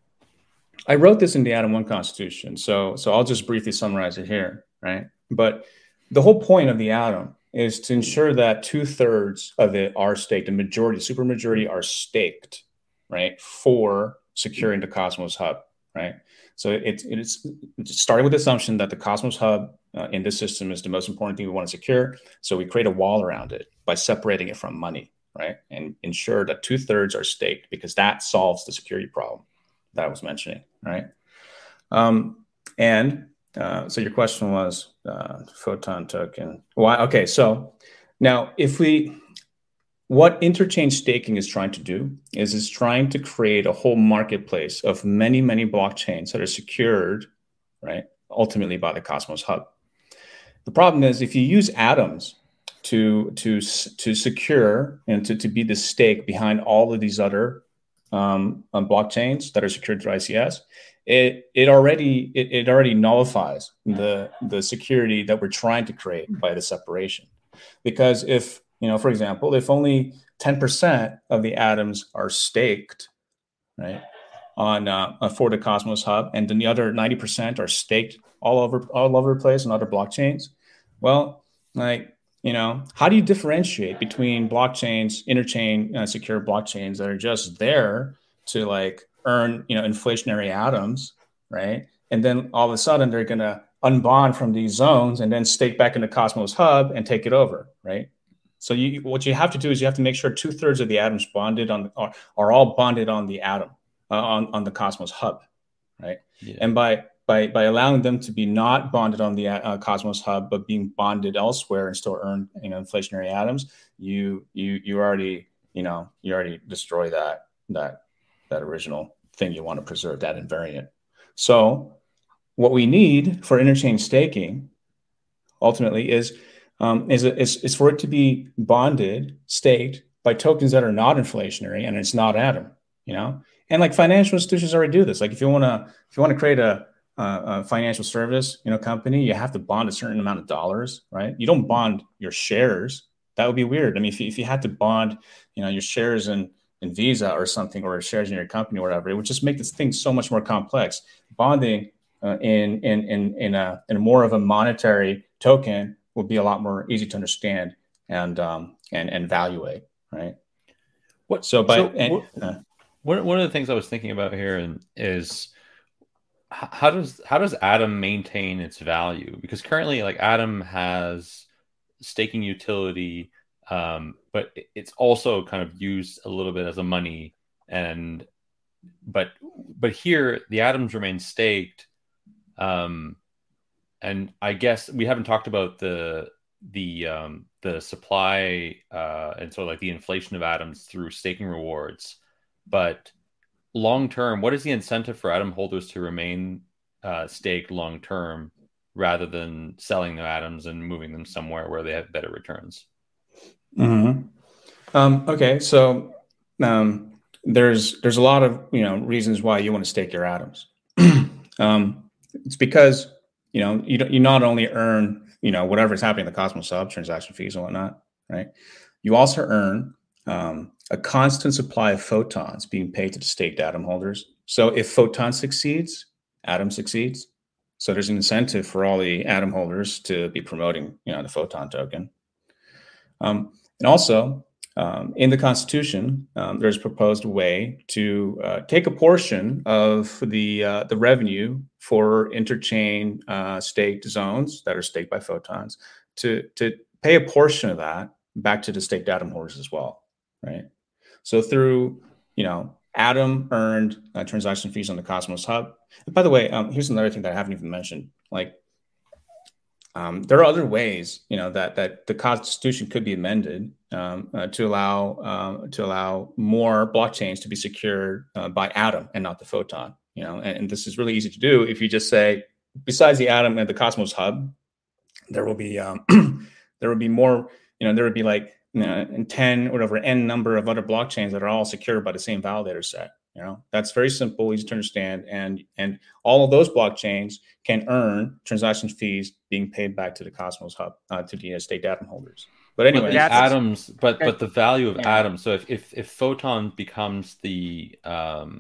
I wrote this in the Atom One Constitution, so so I'll just briefly summarize it here, right? But the whole point of the atom is to ensure that two thirds of it are staked, the majority, super majority are staked, right, for securing the Cosmos Hub, right? So it, it is starting with the assumption that the Cosmos Hub uh, in this system is the most important thing we want to secure. So we create a wall around it by separating it from money, right? And ensure that two thirds are staked, because that solves the security problem that I was mentioning, right? Um, and Uh, so your question was uh, Photon token. Why? Okay, so now if we What Interchain staking is trying to do is it's trying to create a whole marketplace of many, many blockchains that are secured, right, ultimately by the Cosmos Hub. The problem is if you use atoms to, to, to secure and to, to be the stake behind all of these other um, um, blockchains that are secured through I C S, it, it, already, it, it already nullifies the, the security that we're trying to create by the separation. Because if, you know, for example, if only ten percent of the atoms are staked, right, on uh, for the Cosmos Hub, and then the other ninety percent are staked all over all over the place on other blockchains, well, like, you know, how do you differentiate between blockchains, interchain uh, secure blockchains that are just there to like earn, you know, inflationary atoms, right? And then all of a sudden they're going to unbond from these zones and then stake back into Cosmos Hub and take it over, right? So you, what you have to do is you have to make sure two thirds of the atoms bonded on are, are all bonded on the atom uh, on on the Cosmos Hub, right? Yeah. And by by by allowing them to be not bonded on the uh, Cosmos Hub but being bonded elsewhere and still earn, you know, inflationary atoms, you you you already you know you already destroy that that that original thing you want to preserve, that invariant. So what we need for interchain staking ultimately is Um, is, is, is for it to be bonded, staked by tokens that are not inflationary and it's not atom, you know? And like financial institutions already do this. Like if you want to, if you want to create a, a, a financial service, you know, company, you have to bond a certain amount of dollars, right? You don't bond your shares. That would be weird. I mean, if you, if you had to bond, you know, your shares in, in Visa or something, or shares in your company or whatever, it would just make this thing so much more complex. Bonding uh, in, in, in, in a, in more of a monetary token will be a lot more easy to understand and um, and and evaluate, right? What so? By so and, what, uh, one of the things I was thinking about here and is how does how does Atom maintain its value? Because currently, like Atom has staking utility, um, but it's also kind of used a little bit as a money. And but but here the atoms remain staked. Um, And I guess we haven't talked about the the um, the supply uh, and so like the inflation of atoms through staking rewards. But long term, what is the incentive for atom holders to remain uh, staked long term rather than selling their atoms and moving them somewhere where they have better returns? Mm-hmm. um, okay, so um, there's there's a lot of you know reasons why you want to stake your atoms. um, it's because You know, you don't, you not only earn, you know, whatever is happening in the Cosmos Hub, transaction fees and whatnot, right? You also earn um, a constant supply of photons being paid to the staked atom holders. So if Photon succeeds, Atom succeeds. So there's an incentive for all the atom holders to be promoting, you know, the Photon token. Um, and also um, in the Constitution, um, there's a proposed way to uh, take a portion of the uh, the revenue for interchain uh, staked zones that are staked by photons to, to pay a portion of that back to the staked atom holders as well, right? So through, you know, atom earned uh, transaction fees on the Cosmos Hub. And by the way, um, here's another thing that I haven't even mentioned. Like um, there are other ways, you know, that that the Constitution could be amended um, uh, to allow um, to allow more blockchains to be secured uh, by atom and not the photon. You know, and, and this is really easy to do if you just say, besides the atom and the Cosmos Hub, there will be um, there will be more, you know, there would be like you know, ten whatever n number of other blockchains that are all secured by the same validator set. You know, that's very simple, easy to understand, and and all of those blockchains can earn transaction fees being paid back to the Cosmos Hub uh, to the uh, staked atom holders. But anyway, but atoms, but but the value of yeah. atoms. So if, if if Photon becomes the um,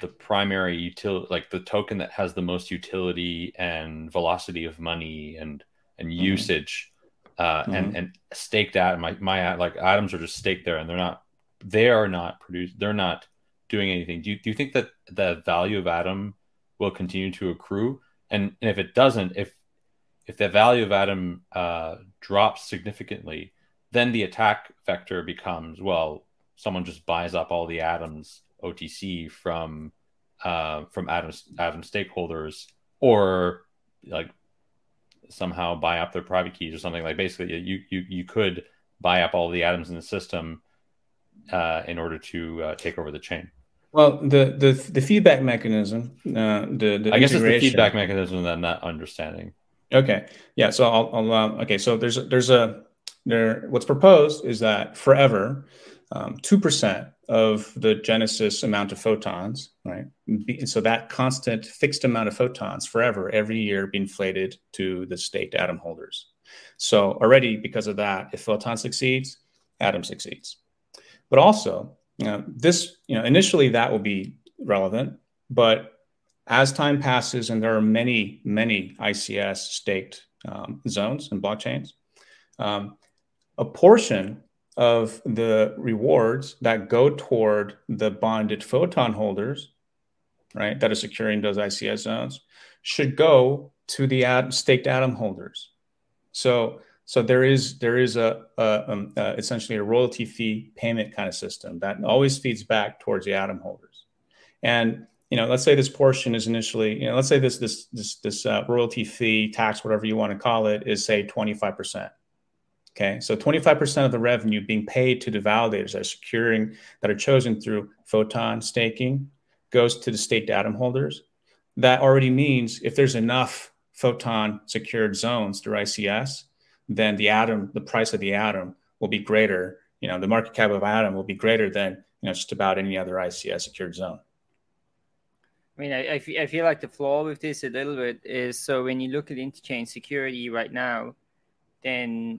the primary utility, like the token that has the most utility and velocity of money and and mm-hmm. usage uh mm-hmm. and and staked out my my like atoms are just staked there and they're not they are not produced they're not doing anything, do you, do you think that the value of atom will continue to accrue? And, and if it doesn't, if if the value of atom uh drops significantly, then the attack vector becomes, well, someone just buys up all the atoms O T C from uh, from atom atom stakeholders, or like somehow buy up their private keys or something. Like basically, you you you could buy up all the atoms in the system uh, in order to uh, take over the chain. Well, the the, the feedback mechanism, uh, the, the I guess it's the feedback mechanism that I'm not understanding. Okay, yeah. So I'll, I'll um, okay. So there's there's a there. What's proposed is that forever, um, two percent of the genesis amount of photons, right? Be, so that constant fixed amount of photons forever, every year, be inflated to the state atom holders. So already because of that, if photon succeeds, atom succeeds. But also, you know, this, you know, initially that will be relevant, but as time passes, and there are many, many I C S staked um, zones and blockchains, um, a portion of the rewards that go toward the bonded photon holders, right, that are securing those I C S zones, should go to the atom, staked atom holders. So, so there is there is a, a um, uh, essentially a royalty fee payment kind of system that always feeds back towards the atom holders, and you know, let's say this portion is initially, you know, let's say this this this this uh, royalty fee tax, whatever you want to call it, is say twenty-five percent. Okay, so twenty-five percent of the revenue being paid to the validators that are securing, that are chosen through photon staking, goes to the staked atom holders. That already means if there's enough photon secured zones through I C S, then the atom, the price of the atom will be greater. You know, the market cap of atom will be greater than, you know, just about any other I C S secured zone. I mean, I, I feel like the flaw with this a little bit is, so when you look at Interchain Security right now, then,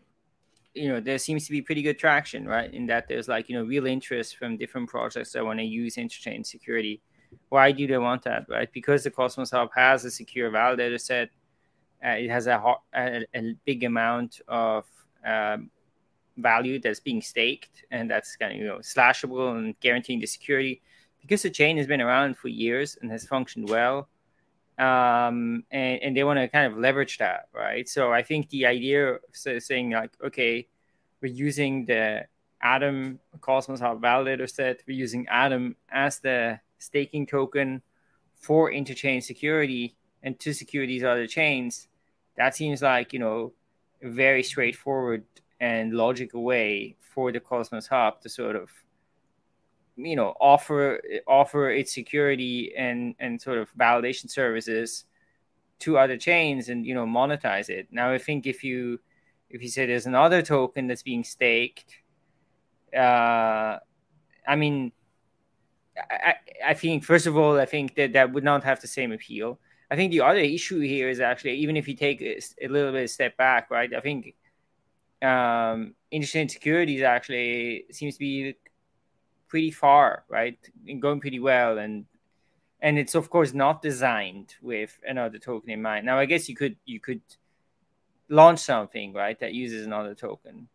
you know, there seems to be pretty good traction, right? In that there's like, you know, real interest from different projects that want to use Interchain Security. Why do they want that, right? Because the Cosmos Hub has a secure validator set. Uh, it has a, ho- a, a big amount of um, value that's being staked, and that's kind of, you know, slashable and guaranteeing the security. Because the chain has been around for years and has functioned well, um, and, and they want to kind of leverage that, right? So I think the idea of saying like, okay, we're using the Atom Cosmos Hub validator set, we're using Atom as the staking token for Interchain Security, and to secure these other chains, that seems like, you know, a very straightforward and logical way for the Cosmos Hub to sort of, you know, offer offer its security and and sort of validation services to other chains and, you know, monetize it. Now, I think if you if you say there's another token that's being staked, uh, I mean, I, I think, first of all, I think that that would not have the same appeal. I think the other issue here is actually, even if you take a, a little bit of step back, right, I think um, Interchain Security actually seems to be pretty far, right, and going pretty well, and and it's of course not designed with another token in mind. Now, I guess you could you could launch something, right, that uses another token,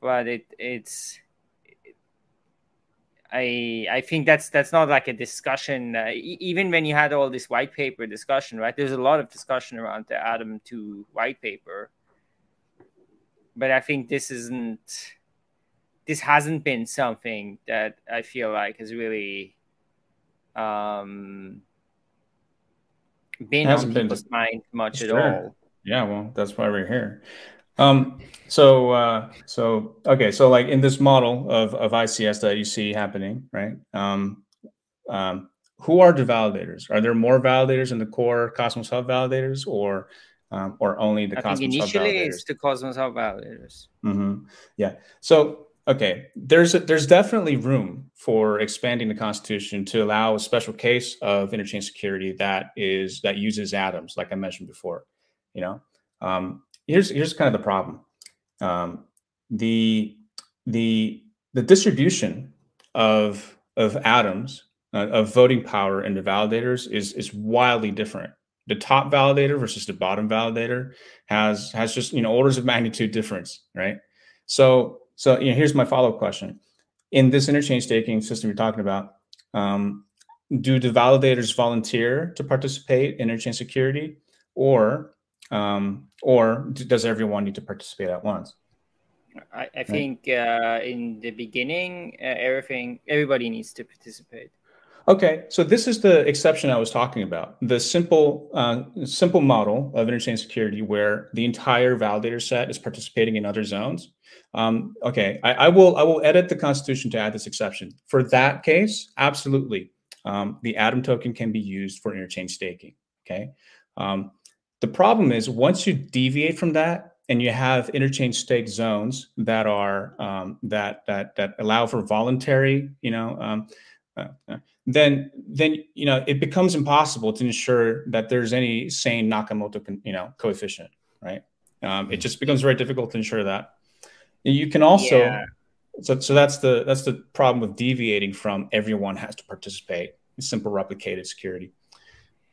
but it it's it, I I think that's that's not like a discussion. Uh, even when you had all this white paper discussion, right, there's a lot of discussion around the Atom two white paper, but I think this isn't. This hasn't been something that I feel like has really um, been on people's mind much at all. Yeah, well, that's why we're here. Um, so, uh, so okay, so like in this model of, of I C S that you see happening, right? Um, um, who are the validators? Are there more validators in the core Cosmos Hub validators, or? Um, or only the I Cosmos think initially Hub validators. It's the Cosmos Hub validators. Mm-hmm. Yeah. So, okay, there's a, there's definitely room for expanding the Constitution to allow a special case of Interchain Security that is that uses atoms, like I mentioned before. You know, um, here's here's kind of the problem: um, the the the distribution of of atoms uh, of voting power in the validators is is wildly different. The top validator versus the bottom validator has has just, you know, orders of magnitude difference, right? So so you know, here's my follow-up question. In this interchange staking system you're talking about, um, do the validators volunteer to participate in Interchain Security, or um, or does everyone need to participate at once? I, I think right? uh, in the beginning, uh, everything everybody needs to participate. Okay, so this is the exception I was talking about. The simple uh, simple model of interchain security where the entire validator set is participating in other zones. Um, okay, I, I will I will edit the Constitution to add this exception. For that case, absolutely, um, the Atom token can be used for interchain staking, okay? Um, the problem is once you deviate from that, and you have interchain stake zones that are um, that that that allow for voluntary, you know, um, uh, uh, then then you know it becomes impossible to ensure that there's any sane Nakamoto, con, you know, coefficient, right? Um, it just becomes very difficult to ensure that. You can also, yeah. so so that's the that's the problem with deviating from everyone has to participate. It's simple replicated security.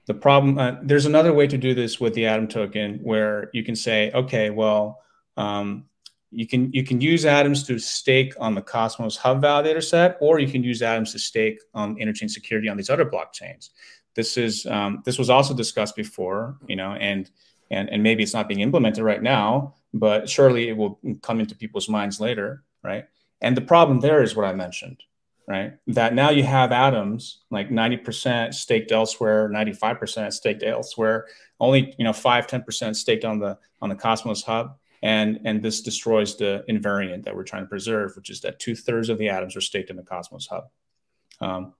The problem, uh, there's another way to do this with the Atom token where you can say, okay, well, um, you can you can use Atoms to stake on the Cosmos Hub validator set, or you can use Atoms to stake on interchain security on these other blockchains. This is um, this was also discussed before, you know, and and and maybe it's not being implemented right now, but surely it will come into people's minds later, right? And the problem there is what I mentioned. Right, that now you have Atoms like ninety percent staked elsewhere, ninety-five percent staked elsewhere, only you know five, ten percent staked on the on the Cosmos Hub, and and this destroys the invariant that we're trying to preserve, which is that two thirds of the Atoms are staked in the Cosmos Hub. Um,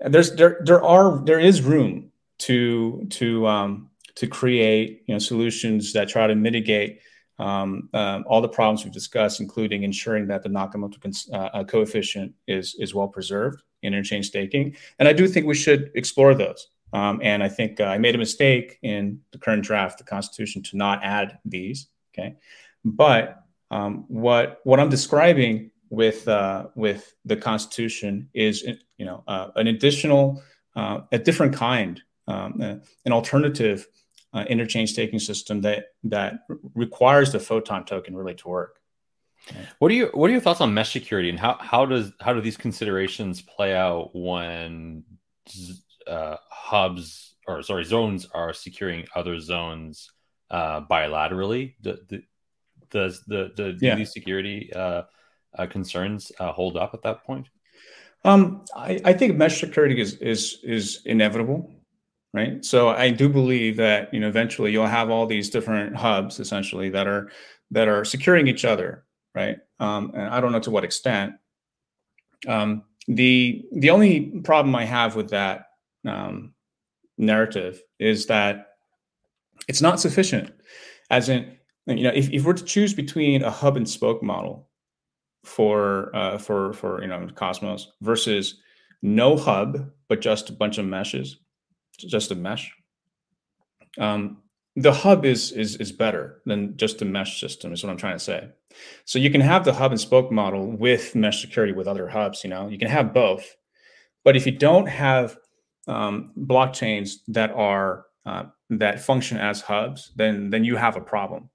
and there's there there are there is room to to um, to create you know solutions that try to mitigate Um, um, all the problems we've discussed, including ensuring that the Nakamoto uh, coefficient is is well preserved in interchain staking, and I do think we should explore those. Um, and I think uh, I made a mistake in the current draft, the Constitution, to not add these. Okay, but um, what what I'm describing with uh, with the Constitution is you know uh, an additional, uh, a different kind, um, uh, an alternative. Uh, interchain staking system that that requires the Photon token really to work. Okay. What are you what are your thoughts on mesh security, and how how does how do these considerations play out when uh, hubs or sorry zones are securing other zones uh, bilaterally? Does the the, the, the, the yeah. these security uh, uh, concerns uh, hold up at that point? Um, I, I think mesh security is is is inevitable. Right, so I do believe that you know eventually you'll have all these different hubs essentially that are that are securing each other, right? Um, and I don't know to what extent. Um, the the only problem I have with that um, narrative is that it's not sufficient. As in, you know, if, if we're to choose between a hub and spoke model for uh, for for you know Cosmos versus no hub but just a bunch of meshes. Just a mesh. Um, the hub is is is better than just the mesh system is what I'm trying to say. So you can have the hub and spoke model with mesh security with other hubs. You know, you can have both, but if you don't have um, blockchains that are uh, that function as hubs, then then you have a problem.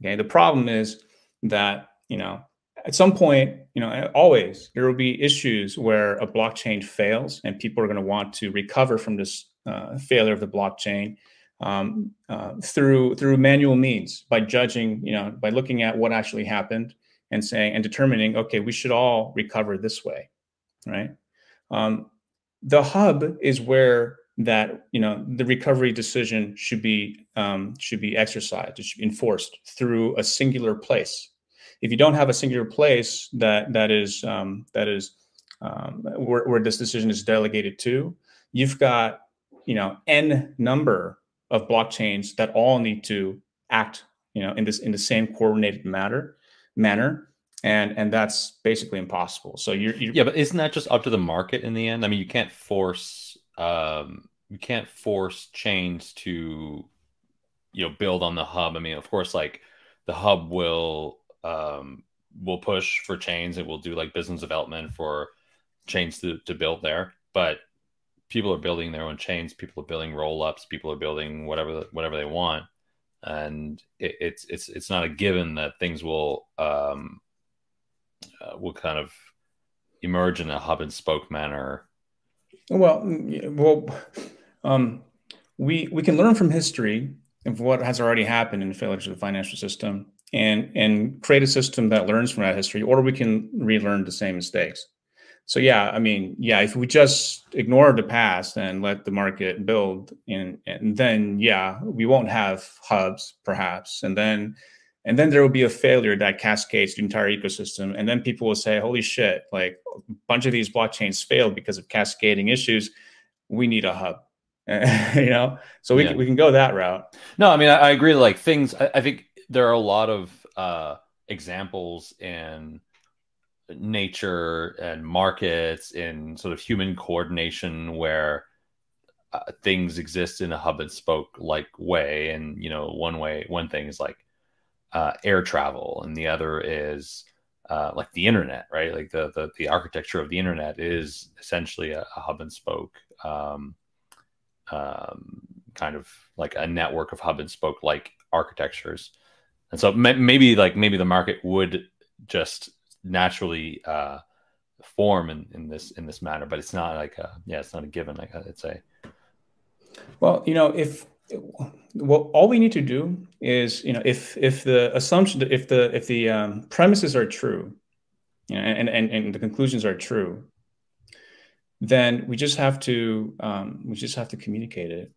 Okay, the problem is that you know. At some point, you know, always there will be issues where a blockchain fails, and people are going to want to recover from this uh, failure of the blockchain um, uh, through through manual means by judging, you know, by looking at what actually happened and saying and determining, okay, we should all recover this way, right? Um, the hub is where that you know the recovery decision should be um, should be exercised, it should be enforced through a singular place. If you don't have a singular place that that is um, that is um, where, where this decision is delegated to, you've got you know n number of blockchains that all need to act you know in this in the same coordinated manner manner, and and that's basically impossible. So you're, you're yeah, but isn't that just up to the market in the end? I mean, you can't force um, you can't force chains to you know build on the hub. I mean, of course, like the hub will. Um, we'll push for chains and we'll do like business development for chains to, to build there. But people are building their own chains. People are building roll-ups. People are building whatever whatever they want. And it, it's it's it's not a given that things will um, uh, will kind of emerge in a hub and spoke manner. Well, well, um, we we can learn from history of what has already happened in the failures of the financial system. And, and create a system that learns from that history, or we can relearn the same mistakes. So yeah, I mean, yeah, if we just ignore the past and let the market build, and, and then yeah, we won't have hubs perhaps, and then and then there will be a failure that cascades the entire ecosystem, and then people will say, "Holy shit! Like a bunch of these blockchains failed because of cascading issues. We need a hub." You know, so we yeah. can, we can go that route. No, I mean, I, I agree. Like things, I, I think there are a lot of uh, examples in nature and markets in sort of human coordination where uh, things exist in a hub and spoke like way. And, you know, one way, one thing is like uh, air travel, and the other is uh, like the internet, right? Like the, the, the architecture of the internet is essentially a, a hub and spoke um, um, kind of like a network of hub and spoke like architectures. And so maybe like, maybe the market would just naturally uh form in, in this in this manner, but it's not like a yeah it's not a given, like I'd say. Well, you know, if well all we need to do is, you know, if if the assumption, if the if the um premises are true, you know, and and, and the conclusions are true, then we just have to um we just have to communicate it,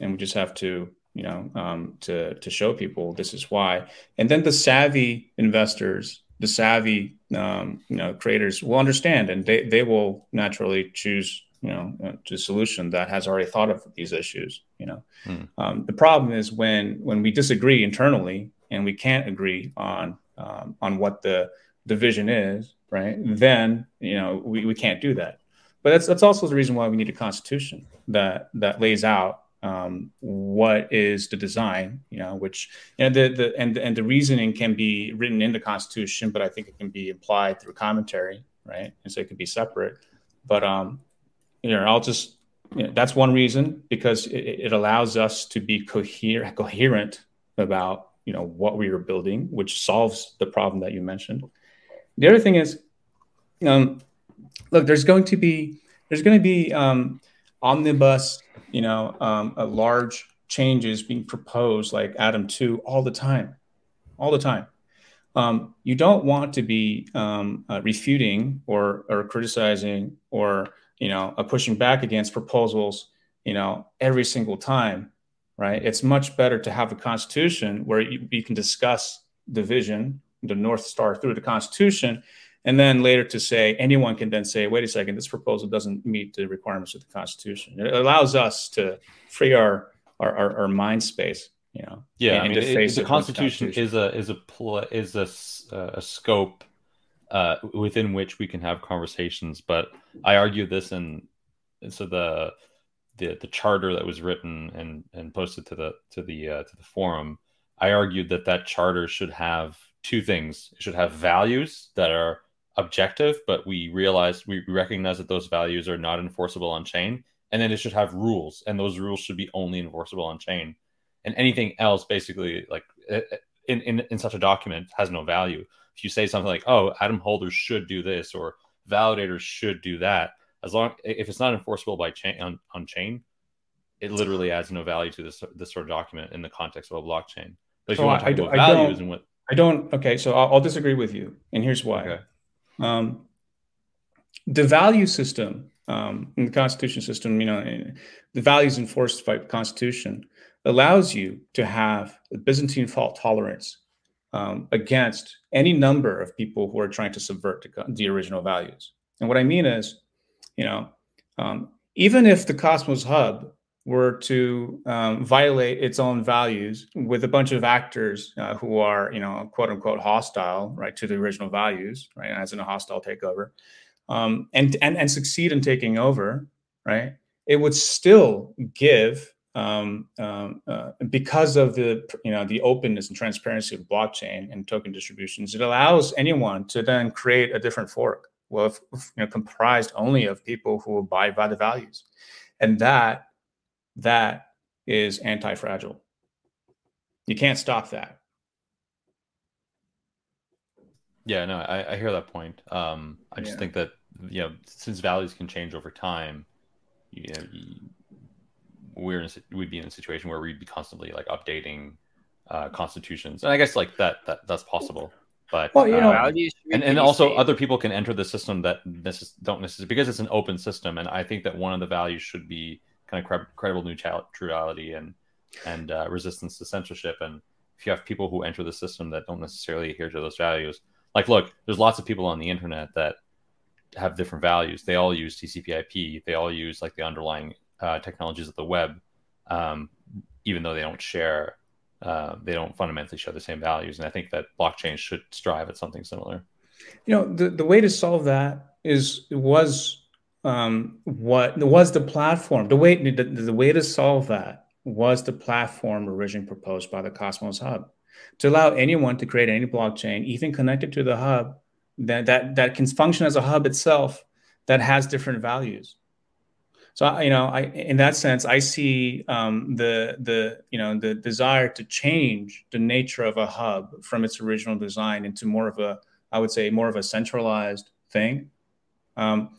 and we just have to you know um to to show people this is why, and then the savvy investors, the savvy um, you know, creators will understand, and they, they will naturally choose, you know, a solution that has already thought of these issues, you know. Mm. Um, the problem is when when we disagree internally and we can't agree on um, on what the, the vision is, right, then, you know, we, we can't do that. But that's, that's also the reason why we need a constitution that, that lays out Um, what is the design, you know, which, you know, the, the, and, and the reasoning can be written in the Constitution, but I think it can be implied through commentary, right? And so it could be separate, but, um, you know, I'll just, you know, that's one reason, because it, it allows us to be coher- coherent about, you know, what we are building, which solves the problem that you mentioned. The other thing is, um, look, there's going to be, there's going to be, um, omnibus, you know, um, a large changes being proposed like Atom two all the time, all the time. Um, you don't want to be um, uh, refuting or, or criticizing or, you know, uh, pushing back against proposals, you know, every single time, right? It's much better to have a constitution where you, you can discuss the vision, the North Star through the constitution, and then later to say, anyone can then say, wait a second, this proposal doesn't meet the requirements of the Constitution. It allows us to free our our, our, our mind space, you know. Yeah, and, I mean, it, it, the Constitution, Constitution is a is a pl is a, uh, a scope uh, within which we can have conversations. But I argue this, and so the the the charter that was written and and posted to the to the uh, to the forum, I argued that that charter should have two things. It should have values that are objective, but we realize we recognize that those values are not enforceable on chain, and then it should have rules, and those rules should be only enforceable on chain, and anything else basically like in in, in such a document has no value. If you say something like, oh, atom holders should do this or validators should do that, as long if it's not enforceable by chain on, on chain, it literally adds no value to this this sort of document in the context of a blockchain. But if oh, you want to talk I, about I values and what I don't okay so I'll, I'll disagree with you, and here's why. Okay. Um, the value system, um, in the Constitution system, you know, in, the values enforced by the Constitution allows you to have a Byzantine fault tolerance um, against any number of people who are trying to subvert the, the original values. And what I mean is, you know, um, even if the Cosmos Hub were to um, violate its own values with a bunch of actors uh, who are, you know, quote unquote hostile, right, to the original values, right, as in a hostile takeover, um, and and and succeed in taking over, right, it would still give um, um, uh, because of the you know the openness and transparency of blockchain and token distributions, it allows anyone to then create a different fork, well, if, you know, comprised only of people who abide by the values, and that. That is anti-fragile. You can't stop that. Yeah, no, I, I hear that point. Um, I just yeah. think that, you know, since values can change over time, you know, we're in a, we'd be in a situation where we'd be constantly like updating uh, constitutions, and I guess like that that that's possible. But well, you know, uh, and, and also other people can enter the system that necess don't necessarily, because it's an open system. And I think that one of the values should be kind of credible neutrality and and uh, resistance to censorship. And if you have people who enter the system that don't necessarily adhere to those values, like, look, there's lots of people on the internet that have different values. They all use T C P I P. They all use like the underlying uh, technologies of the web, um, even though they don't share. Uh, they don't fundamentally share the same values. And I think that blockchain should strive at something similar. You know, the, the way to solve that is was um, what was the platform. The way, the, the way to solve that was the platform originally proposed by the Cosmos Hub to allow anyone to create any blockchain, even connected to the hub, that, that, that can function as a hub itself that has different values. So, you know, I, in that sense, I see um, the, the, you know, the desire to change the nature of a hub from its original design into more of a, I would say, more of a centralized thing um,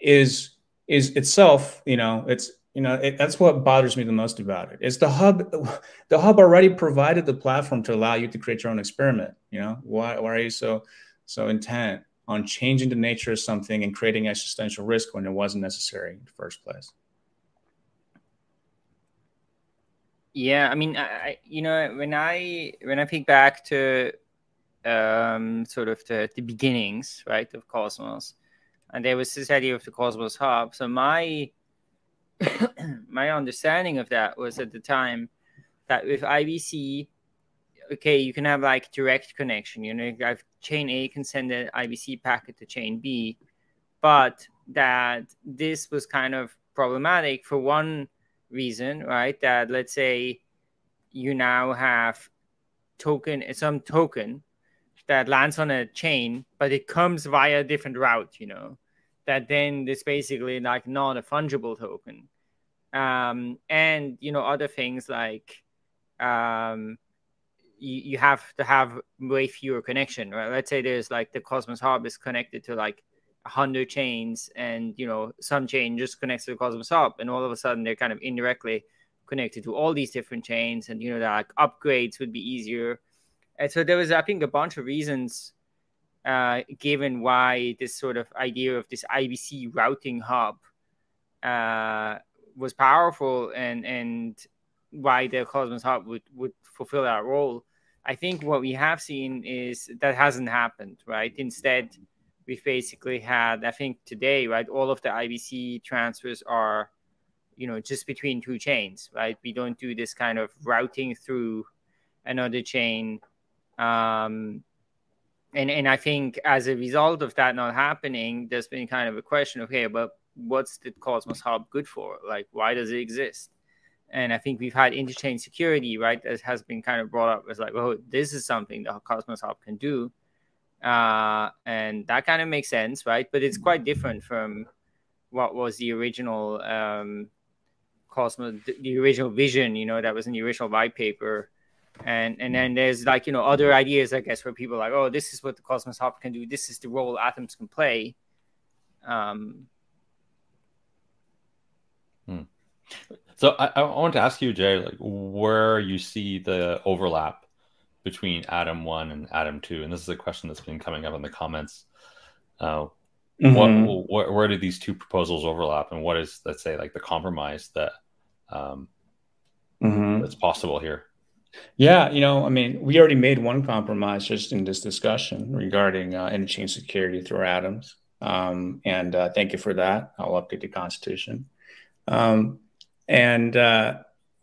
is, is itself, you know, it's, you know, it, that's what bothers me the most about it. It's the hub, the hub already provided the platform to allow you to create your own experiment. You know, why, why are you so, so intent on changing the nature of something and creating existential risk when it wasn't necessary in the first place? Yeah, I mean, I, you know, when I when I think back to um, sort of the, the beginnings, right, of Cosmos, and there was this idea of the Cosmos Hub. So my my understanding of that was at the time that with I B C, okay, you can have like direct connection, you know, I've chain A can send an I B C packet to chain B, but that this was kind of problematic for one reason, right? That let's say you now have token, some token that lands on a chain, but it comes via a different route, you know, that then it's basically like not a fungible token. Um, and, you know, other things like, um, you have to have way fewer connection, right? Let's say there's like the Cosmos Hub is connected to like a hundred chains, and, you know, some chain just connects to the Cosmos Hub, and all of a sudden they're kind of indirectly connected to all these different chains, and, you know, that like upgrades would be easier. And so there was, I think, a bunch of reasons uh, given why this sort of idea of this I B C routing hub uh, was powerful, and, and why the Cosmos Hub would, would fulfill that role. I think what we have seen is that hasn't happened, right? Instead, we've basically had, I think today, right, all of the I B C transfers are, you know, just between two chains, right? We don't do this kind of routing through another chain. Um, and, and I think as a result of that not happening, there's been kind of a question, okay, but what's the Cosmos Hub good for? Like, why does it exist? And I think we've had Interchain Security, right, that has been kind of brought up as like, oh, this is something that Cosmos Hub can do. Uh, and that kind of makes sense, right? But it's quite different from what was the original um, Cosmos, the original vision, you know, that was in the original white paper. And and then there's like, you know, other ideas, I guess, where people are like, oh, this is what the Cosmos Hub can do. This is the role atoms can play. Um, hmm. So I, I want to ask you, Jay, like where you see the overlap between Atom One and Atom Two, and this is a question that's been coming up in the comments. Uh, mm-hmm. What, where, where do these two proposals overlap, and what is, let's say, like the compromise that um, mm-hmm. that's possible here? Yeah, you know, I mean, we already made one compromise just in this discussion regarding uh, interchain security through atoms, um, and uh, thank you for that. I'll update the Constitution. Um, And, uh,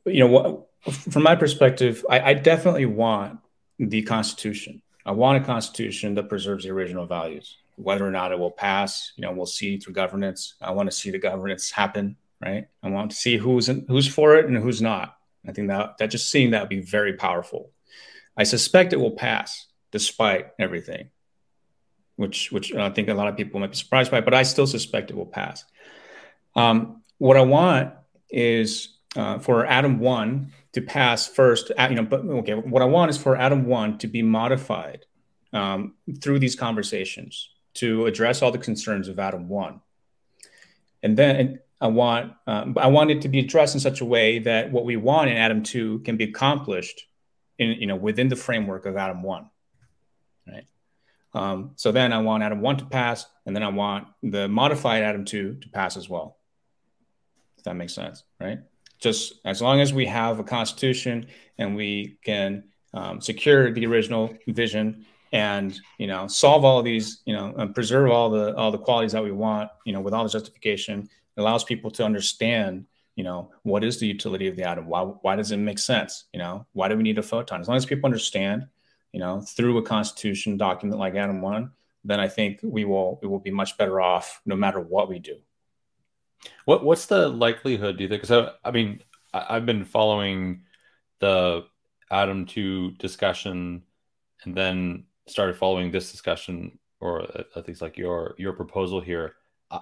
you know, from my perspective, I, I definitely want the Constitution. I want a Constitution that preserves the original values, whether or not it will pass. You know, we'll see through governance. I want to see the governance happen. Right. I want to see who's in, who's for it and who's not. I think that, that just seeing that would be very powerful. I suspect it will pass despite everything, which which I think a lot of people might be surprised by, but I still suspect it will pass. Um, what I want is uh, for Atom One to pass first, you know, but okay, what I want is for Atom One to be modified um, through these conversations to address all the concerns of Atom One. And then I want, um, I want it to be addressed in such a way that what we want in Atom Two can be accomplished in, you know, within the framework of Atom One, right? Um, so then I want Atom one to pass, and then I want the modified Atom two to pass as well. If that makes sense, right? Just as long as we have a constitution and we can um, secure the original vision and, you know, solve all of these, you know, and preserve all the all the qualities that we want, you know, with all the justification, it allows people to understand, you know, what is the utility of the atom? Why, why does it make sense? You know, why do we need a photon? As long as people understand, you know, through a constitution document like Atom One, then I think we will, we will be much better off no matter what we do. What what's the likelihood, do you think? Because I, I mean, I, I've been following the Atom two discussion, and then started following this discussion, or at least like your your proposal here.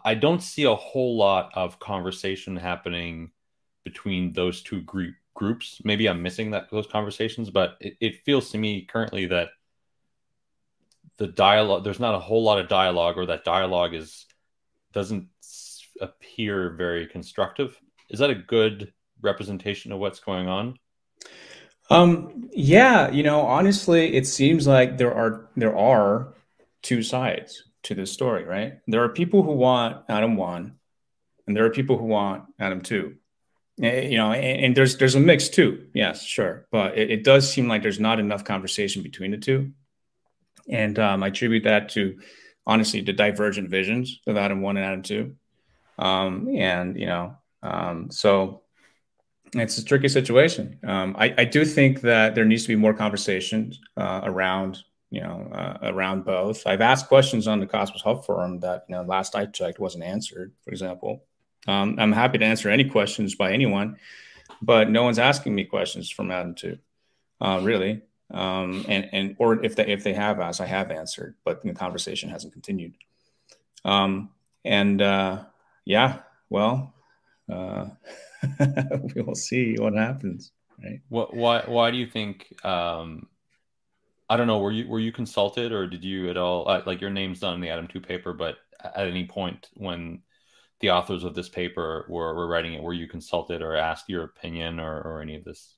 I don't see a whole lot of conversation happening between those two group, groups. Maybe I'm missing that those conversations, but it, it feels to me currently that the dialogue, there's not a whole lot of dialogue, or that dialogue is doesn't appear very constructive. Is that a good representation of what's going on? Um, yeah, you know, honestly, it seems like there are there are two sides to this story, right? There are people who want Atom One, and there are people who want Atom Two. You know, and, and there's there's a mix too. Yes, sure, but it, it does seem like there's not enough conversation between the two, and um, I attribute that to, honestly, the divergent visions of Atom One and Atom Two, um, and you know, um, so. It's a tricky situation. Um, I, I do think that there needs to be more conversation uh, around, you know, uh, around both. I've asked questions on the Cosmos Hub forum that, you know, last I checked wasn't answered, for example. Um, I'm happy to answer any questions by anyone, but no one's asking me questions from Atom two, uh, really. Um, and, and or if they, if they have asked, I have answered, but the conversation hasn't continued. Um, and uh, yeah, well... Uh, we will see what happens, right? What, why, why do you think, um, I don't know, were you, were you consulted, or did you at all, uh, like your name's not in the Atom two paper, but at any point when the authors of this paper were, were writing it, were you consulted or asked your opinion or, or any of this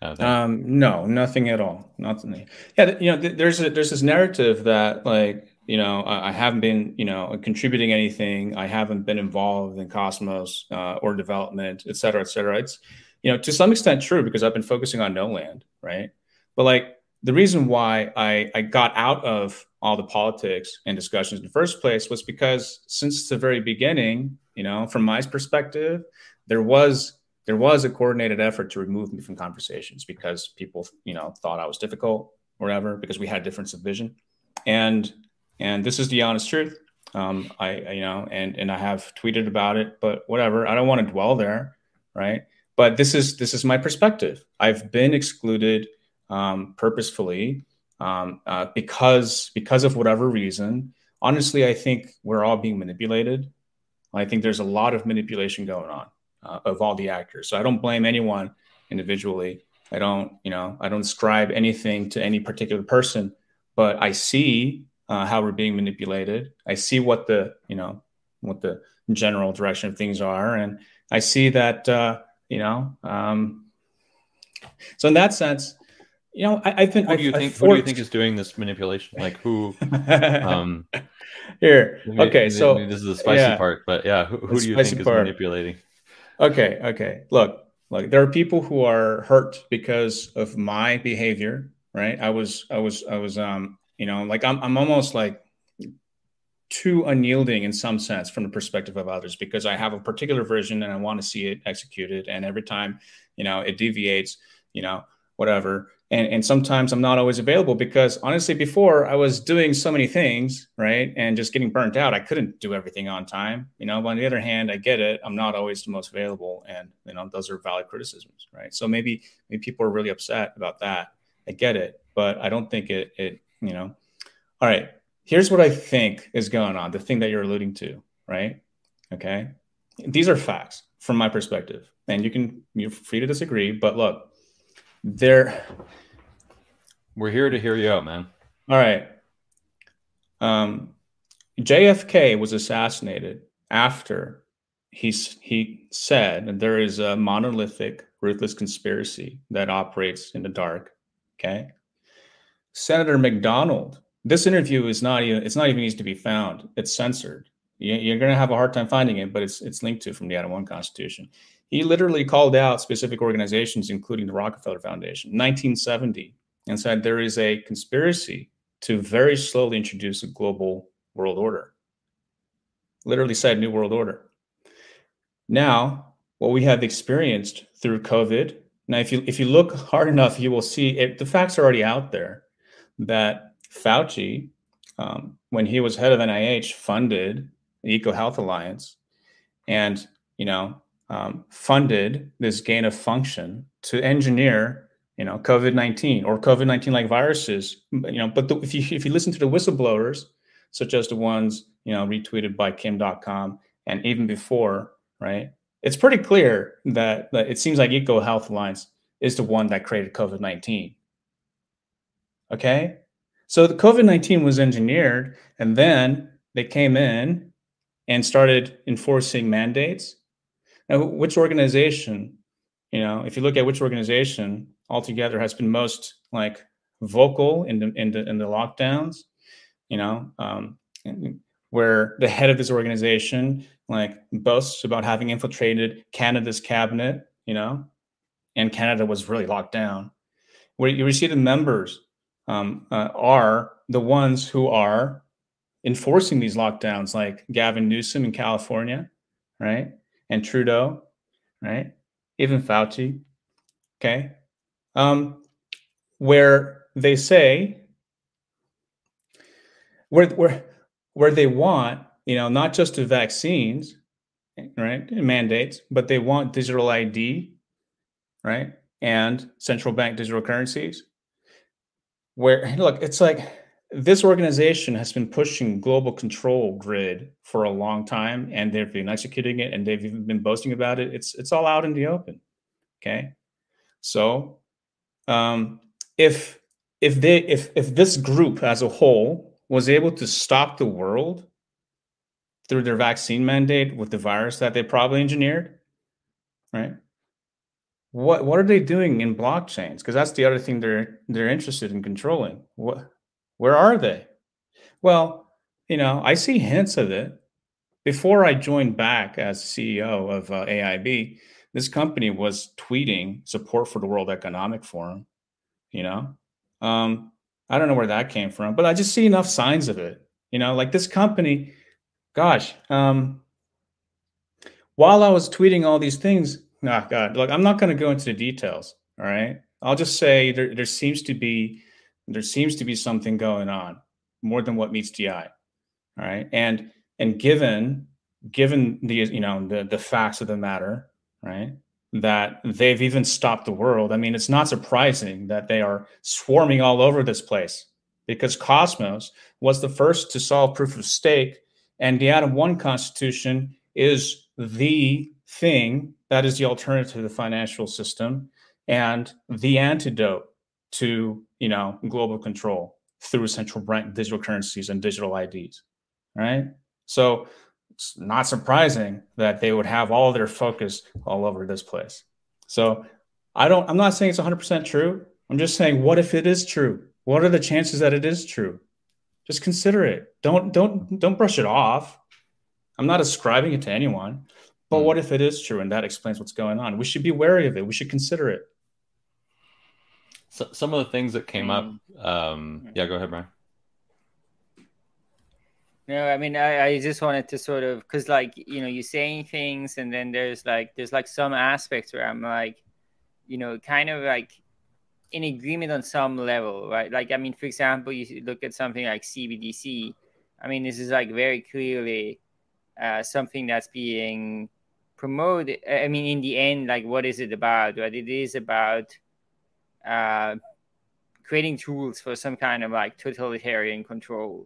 kind of thing? Um, no, nothing at all. Nothing. Yeah. You know, th- there's a, there's this narrative that like, you know, I haven't been, you know, contributing anything. I haven't been involved in Cosmos uh, or development, et cetera, et cetera. It's, you know, to some extent true because I've been focusing on Gno.land, right? But like the reason why I, I got out of all the politics and discussions in the first place was because since the very beginning, you know, from my perspective, there was there was a coordinated effort to remove me from conversations because people, you know, thought I was difficult or whatever because we had a difference of vision. And And this is the honest truth. Um, I, I, you know, and, and I have tweeted about it, but whatever, I don't want to dwell there. Right. But this is, this is my perspective. I've been excluded um, purposefully um, uh, because, because of whatever reason. Honestly, I think we're all being manipulated. I think there's a lot of manipulation going on uh, of all the actors. So I don't blame anyone individually. I don't, you know, I don't ascribe anything to any particular person, but I see Uh, how we're being manipulated. I see what the, you know, what the general direction of things are. And I see that, uh, you know, um, so in that sense, you know, I, I've been, what do you I've, think, I've what do you think is doing this manipulation? Like who, um, here, okay. Maybe, so maybe this is the spicy yeah, part, but yeah. Who, who do you think part. is manipulating? Okay. Okay. Look, look, there are people who are hurt because of my behavior, right? I was, I was, I was, um, you know, like I'm, I'm almost like too unyielding in some sense from the perspective of others because I have a particular version and I want to see it executed. And every time, you know, it deviates, you know, whatever. And and sometimes I'm not always available because honestly, before I was doing so many things, right? And just getting burnt out. I couldn't do everything on time. You know, but on the other hand, I get it. I'm not always the most available. And, you know, those are valid criticisms, right? So maybe, maybe people are really upset about that. I get it, but I don't think it, it, you know, all right, here's what I think is going on. The thing that you're alluding to, right? Okay. These are facts from my perspective and you can, you're free to disagree, but look, there. We're here to hear you out, man. All right. Um, J F K was assassinated after he's, he said that there is a monolithic, ruthless conspiracy that operates in the dark. Okay. Senator McDonald This interview is not even, it's not even easy to be found. It's censored. You're going to have a hard time finding it, but it's it's linked to from the Atom One Constitution. He literally called out specific organizations, including the Rockefeller Foundation, nineteen seventy, and said there is a conspiracy to very slowly introduce a global world order. Literally said new world order. Now, what we have experienced through COVID. Now, if you if you look hard enough, you will see it, the facts are already out there that Fauci, um, when he was head of N I H, funded the Eco Health Alliance, and you know um, funded this gain of function to engineer you know COVID nineteen or COVID nineteen like viruses. You know, but the, if you if you listen to the whistleblowers, such as the ones you know retweeted by Kim dot com and even before, right? It's pretty clear that, that it seems like Eco Health Alliance is the one that created COVID nineteen. Okay, so the COVID nineteen was engineered, and then they came in and started enforcing mandates. Now, which organization, you know, if you look at which organization altogether has been most like vocal in the in the, in the lockdowns, you know, um, where the head of this organization like boasts about having infiltrated Canada's cabinet, you know, and Canada was really locked down. Where you see the members um, uh, are the ones who are enforcing these lockdowns, like Gavin Newsom in California, right? And Trudeau, right? Even Fauci, okay? Um, where they say, where, where, where they want, you know, not just the vaccines, right? Mandates, but they want digital I D, right? And central bank digital currencies. Where, look, it's like, this organization has been pushing global control grid for a long time, and they've been executing it, and they've even been boasting about it. It's it's all out in the open, okay? So, um, if if they if if this group as a whole was able to stop the world through their vaccine mandate with the virus that they probably engineered, right? What what are they doing in blockchains? Because that's the other thing they're they're interested in controlling. What Where are they? Well, you know, I see hints of it. Before I joined back as C E O of uh, A I B, this company was tweeting support for the World Economic Forum, you know? Um, I don't know where that came from, but I just see enough signs of it. You know, like this company, gosh, um, while I was tweeting all these things, nah, God, look, I'm not going to go into the details, all right? I'll just say there, there seems to be There seems to be something going on more than what meets the eye, all right? And and given given the you know the the facts of the matter, right? That they've even stopped the world. I mean, it's not surprising that they are swarming all over this place because Cosmos was the first to solve proof of stake, and the Atom One Constitution is the thing that is the alternative to the financial system and the antidote to you know global control through central bank digital currencies and digital I Ds, right? So it's not surprising that they would have all their focus all over this place. So I don't, I'm not saying it's one hundred percent true. I'm just saying, what if it is true? What are the chances that it is true? Just consider it. Don't don't don't brush it off. I'm not ascribing it to anyone, but what if it is true? And that explains what's going on. We should be wary of it. We should consider it. So, some of the things that came um, up, um, yeah, go ahead, Brian. No, I mean, I, I just wanted to sort of, because like, you know, you're saying things and then there's like, there's like some aspects where I'm like, you know, kind of like in agreement on some level, right? Like, I mean, for example, you look at something like C B D C. I mean, this is like very clearly uh, something that's being promoted. I mean, in the end, like, what is it about, right? It is about uh creating tools for some kind of like totalitarian control,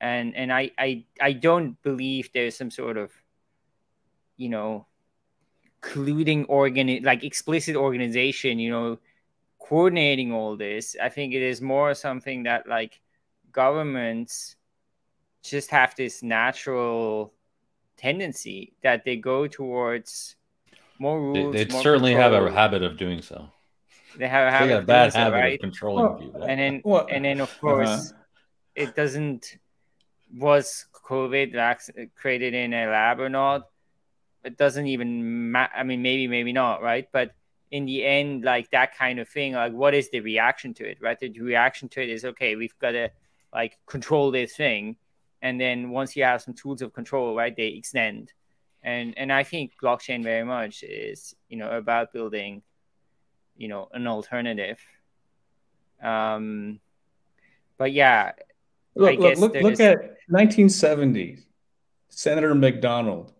and and I I I don't believe there's some sort of you know colluding organ like explicit organization you know coordinating all this. I think it is more something that like governments just have this natural tendency that they go towards more rules. They, they more certainly control. have a habit of doing so. They have a habit, they have a bad habit, right? of controlling oh, people. And then, well, and then, of course, uh-huh. it doesn't, was COVID created in a lab or not? It doesn't even matter. I mean, maybe, maybe not, right? But in the end, like that kind of thing, like what is the reaction to it, right? The reaction to it is, okay, we've got to like control this thing. And then once you have some tools of control, right, they extend. And and I think blockchain very much is, you know, about building, you know, an alternative. Um, but yeah, look, I guess look, look, look at nineteen seventies. Senator McDonald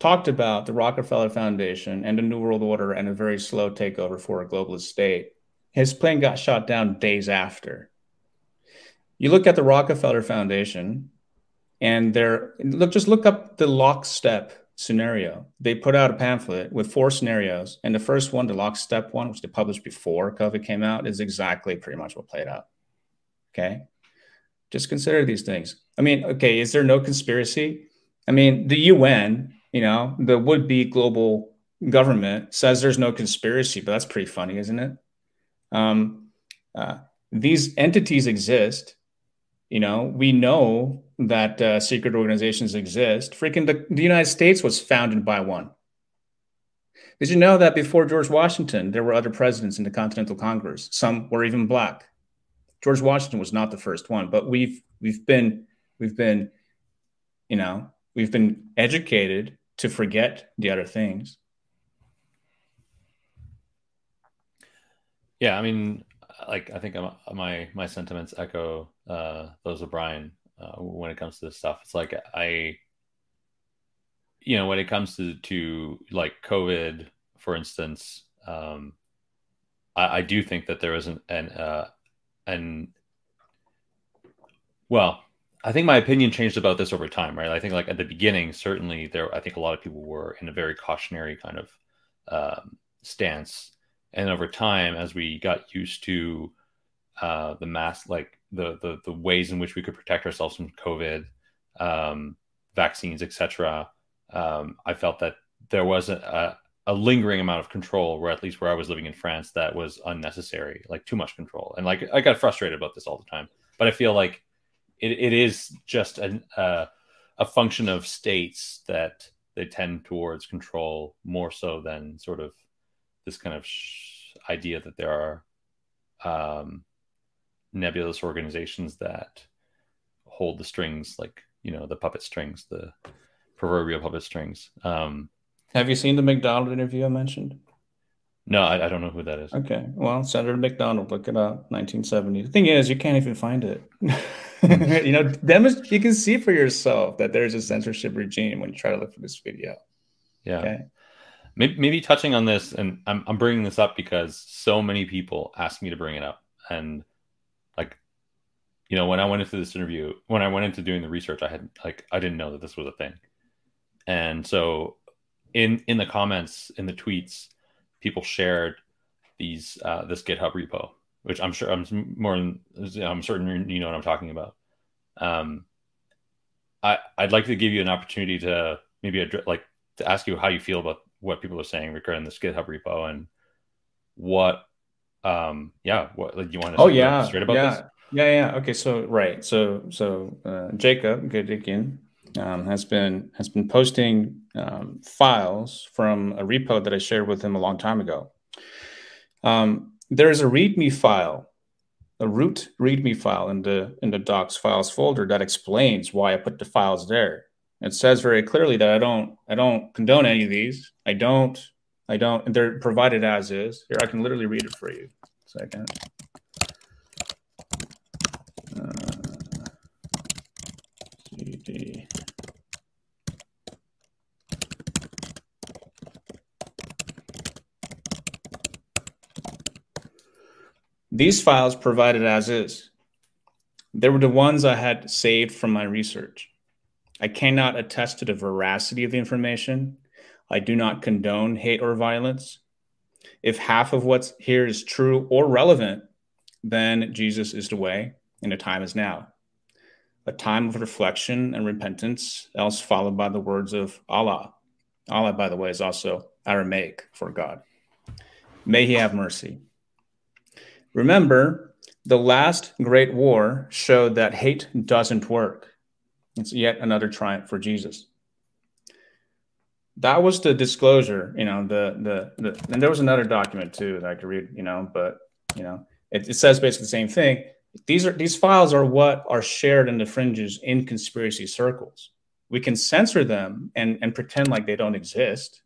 talked about the Rockefeller Foundation and a New World Order and a very slow takeover for a globalist state. His plan got shot down days after. You look at the Rockefeller Foundation and they're, look, just look up the lockstep scenario. They put out a pamphlet with four scenarios, and the first one, the lockstep one, which they published before COVID came out, is exactly pretty much what played out. Okay, just consider these things. I mean, okay, is there no conspiracy? I mean, the U N, you know, the would-be global government says there's no conspiracy, but that's pretty funny, isn't it? Um, uh, these entities exist. You know, we know that uh, secret organizations exist. Freaking the, the United States was founded by one. Did you know that before George Washington, there were other presidents in the Continental Congress? Some were even black. George Washington was not the first one, but we've we've been we've been, you know, we've been educated to forget the other things. Yeah, I mean, like I think my my sentiments echo uh, those of Brian. Uh, when it comes to this stuff, it's like I, you know, when it comes to to like COVID, for instance, um, I, I do think that there isn't an, an, uh, an, well, I think my opinion changed about this over time, right? I think like at the beginning, certainly there, I think a lot of people were in a very cautionary kind of um, stance, and over time, as we got used to uh, the mass, like. The, the the ways in which we could protect ourselves from COVID, um, vaccines, et cetera. Um, I felt that there was a, a, a lingering amount of control, where at least where I was living in France, that was unnecessary, like too much control. And like I got frustrated about this all the time. But I feel like it, it is just an, uh, a function of states that they tend towards control more so than sort of this kind of sh- idea that there are... Um, nebulous organizations that hold the strings, like, you know, the puppet strings, the proverbial puppet strings. Um, Have you seen the McDonald interview I mentioned? No, I, I don't know who that is. Okay. Well, Senator McDonald, look it up, nineteen seventy. The thing is, you can't even find it. You know, demonst- you can see for yourself that there's a censorship regime when you try to look for this video. Yeah. Okay. Maybe, maybe touching on this, and I'm, I'm bringing this up because so many people asked me to bring it up. And you know, when I went into this interview, when I went into doing the research, I had like, I didn't know that this was a thing. And so in in the comments, in the tweets, people shared these, uh, this GitHub repo, which I'm sure I'm more than, I'm certain you know what I'm talking about. Um, I, I'd like to give you an opportunity to maybe address, like to ask you how you feel about what people are saying regarding this GitHub repo and what, um, yeah, what like, you want to oh, yeah, straight about yeah. this? Yeah, yeah. Okay, so right, so so uh, Jacob Godikian um, has been has been posting um, files from a repo that I shared with him a long time ago. Um, there is a README file, a root README file in the in the docs files folder that explains why I put the files there. It says very clearly that I don't I don't condone any of these. I don't I don't. And they're provided as is. Here, I can literally read it for you. Second. Uh, C D. These files provided as is. They were the ones I had saved from my research. I cannot attest to the veracity of the information. I do not condone hate or violence. If half of what's here is true or relevant, then Jesus is the way. And the time is now, a time of reflection and repentance, else followed by the words of Allah. Allah, by the way, is also Aramaic for God. May he have mercy. Remember The last great war showed that hate doesn't work. It's yet another triumph for Jesus. That was the disclosure, you know, the, the, the, and there was another document too that I could read, you know, but, you know, it, it says basically the same thing. These are, these files are what are shared in the fringes in conspiracy circles. We can censor them and, and pretend like they don't exist,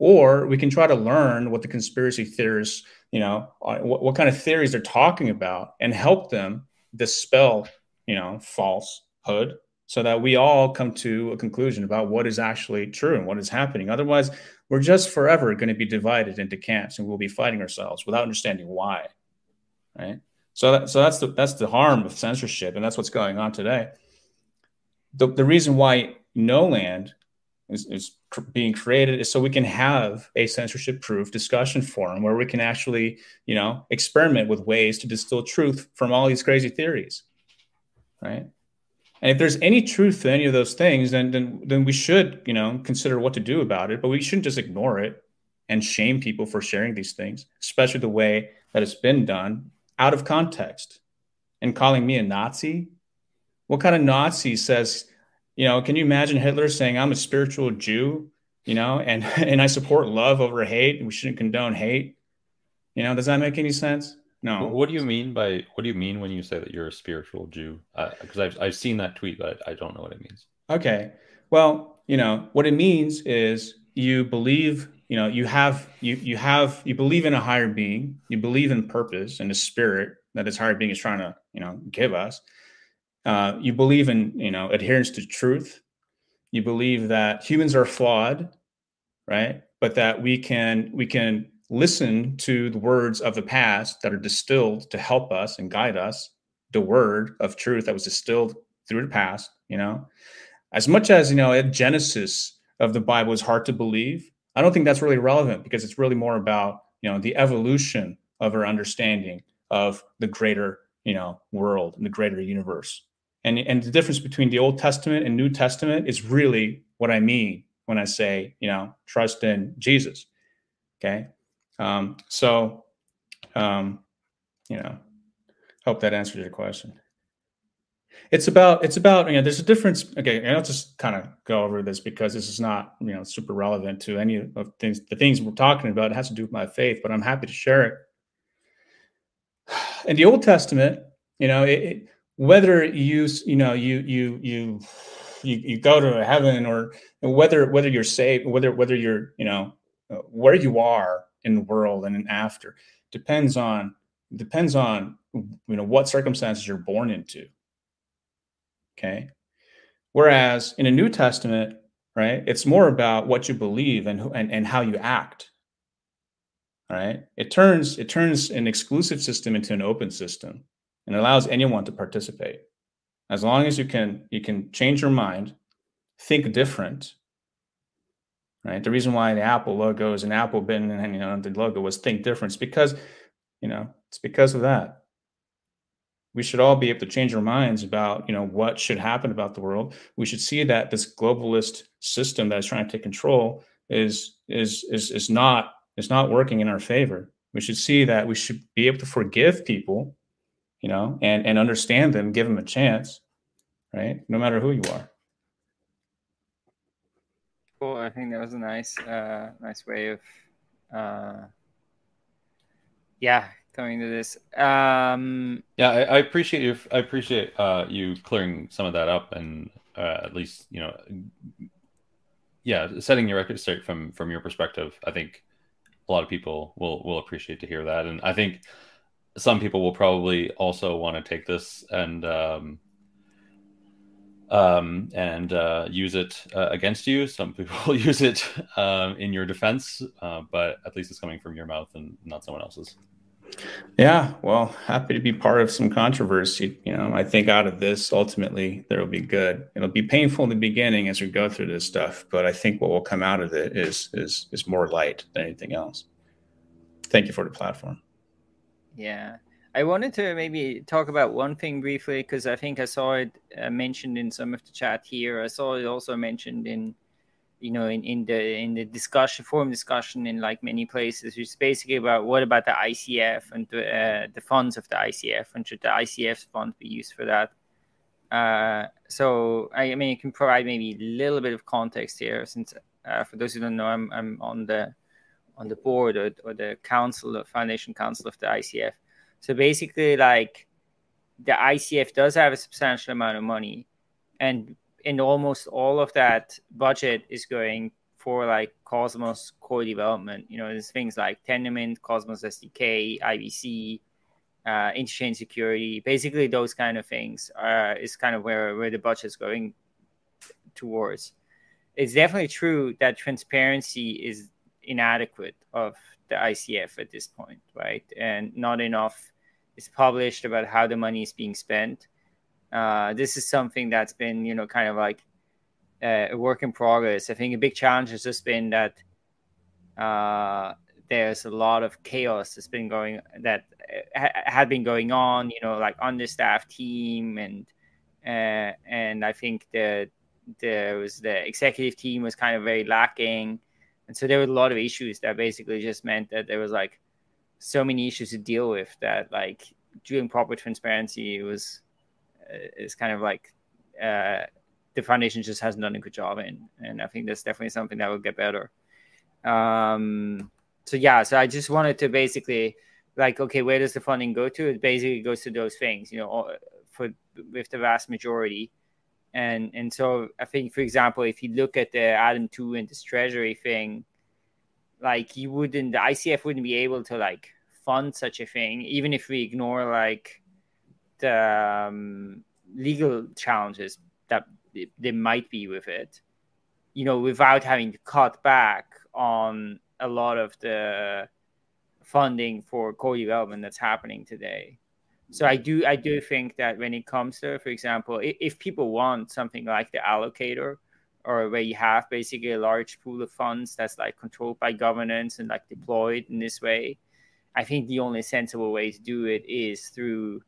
or we can try to learn what the conspiracy theorists, you know, are, what, what kind of theories they're talking about and help them dispel, you know, falsehood, so that we all come to a conclusion about what is actually true and what is happening. Otherwise, we're just forever going to be divided into camps, and we'll be fighting ourselves without understanding why, right? So, that, so that's, the, that's the harm of censorship, and that's what's going on today. The, the reason why Gno.land is, is cr being created is so we can have a censorship-proof discussion forum where we can actually, you know, experiment with ways to distill truth from all these crazy theories, right? And if there's any truth to any of those things, then, then then we should, you know, consider what to do about it. But we shouldn't just ignore it and shame people for sharing these things, especially the way that it's been done out of context. And calling me a Nazi? What kind of Nazi says, you know, can you imagine Hitler saying, I'm a spiritual Jew, you know, and, and I support love over hate, and we shouldn't condone hate? You know, does that make any sense? No. What do you mean by, what do you mean when you say that you're a spiritual Jew? Because uh, I've, I've seen that tweet, but I don't know what it means. Okay. Well, you know, what it means is you believe, you know, you have, you, you have, you believe in a higher being, you believe in purpose and the spirit that this higher being is trying to, you know, give us. Uh, you believe in, you know, adherence to truth. You believe that humans are flawed, right? But that we can, we can, listen to the words of the past that are distilled to help us and guide us, the word of truth that was distilled through the past, you know, as much as, you know, a genesis of the Bible is hard to believe. I don't think that's really relevant, because it's really more about, you know, the evolution of our understanding of the greater, you know, world and the greater universe. And, and the difference between the Old Testament and New Testament is really what I mean when I say, you know, trust in Jesus. Okay. Um, so, um, you know, hope that answers your question. It's about, it's about, you know, there's a difference. Okay. And I'll just kind of go over this, because this is not, you know, super relevant to any of the things, the things we're talking about. It has to do with my faith, but I'm happy to share it. In the Old Testament, you know, it, it, whether you, you know, you, you, you, you, you go to heaven, or whether, whether you're saved, whether, whether you're, you know, where you are in the world and in after depends on depends on you know what circumstances you're born into. Okay, whereas in the New Testament, right, it's more about what you believe and and and how you act. All right, it turns it turns an exclusive system into an open system, and allows anyone to participate, as long as you can you can change your mind, think different. Right? The reason why the Apple logo is an Apple bin, and you know the logo was think difference, because you know it's because of that. We should all be able to change our minds about you know what should happen about the world. We should see that this globalist system that is trying to take control is is is is not is not working in our favor. We should see that we should be able to forgive people, you know, and and understand them, give them a chance, right? No matter who you are. Cool. I think that was a nice, uh, nice way of, uh, yeah, coming to this. Um, yeah, I, I appreciate you. I appreciate uh, you clearing some of that up, and uh, at least you know, yeah, setting your record straight from from your perspective. I think a lot of people will will appreciate to hear that, and I think some people will probably also want to take this and. Um, um and uh use it uh, against you. Some people use it um in your defense, uh, but at least it's coming from your mouth and not someone else's. Yeah, well, happy to be part of some controversy. you know I think out of this ultimately there will be good. It'll be painful in the beginning as we go through this stuff, but I think what will come out of it is is is more light than anything else. Thank you for the platform. Yeah, I wanted to maybe talk about one thing briefly, because I think I saw it uh, mentioned in some of the chat here. I saw it also mentioned in you know, in, in the in the discussion forum discussion in like many places, it's basically about what about the I C F and the, uh, the funds of the I C F, and should the I C F fund be used for that? Uh, so I, I mean, you can provide maybe a little bit of context here, since uh, for those who don't know, I'm I'm on the on the board or, or the council, the foundation council of the I C F. So basically, like, the I C F does have a substantial amount of money, and and almost all of that budget is going for like Cosmos core development. You know, there's things like Tendermint, Cosmos S D K, I B C, uh, Interchain Security. Basically, those kind of things uh, is kind of where, where the budget is going towards. It's definitely true that transparency is inadequate of the I C F at this point, right? And not enough is published about how the money is being spent. Uh, this is something that's been, you know, kind of like uh, a work in progress. I think a big challenge has just been that uh, there's a lot of chaos that's been going that ha- had been going on. You know, like understaffed team, and uh, and I think the there was the executive team was kind of very lacking, and so there were a lot of issues that basically just meant that there was like so many issues to deal with that like doing proper transparency was. It's kind of like uh, the foundation just hasn't done a good job in. And I think that's definitely something that will get better. Um, so, yeah, so I just wanted to basically like, okay, where does the funding go to? It basically goes to those things, you know, all, for with the vast majority. And and so I think, for example, if you look at the Atom two and this treasury thing, like you wouldn't, the I C F wouldn't be able to like fund such a thing, even if we ignore like, the um, legal challenges that there might be with it, you know, without having to cut back on a lot of the funding for core development that's happening today. So I do, I do think that when it comes to, for example, if, if people want something like the allocator, or where you have basically a large pool of funds that's like controlled by governance and like deployed in this way, I think the only sensible way to do it is through,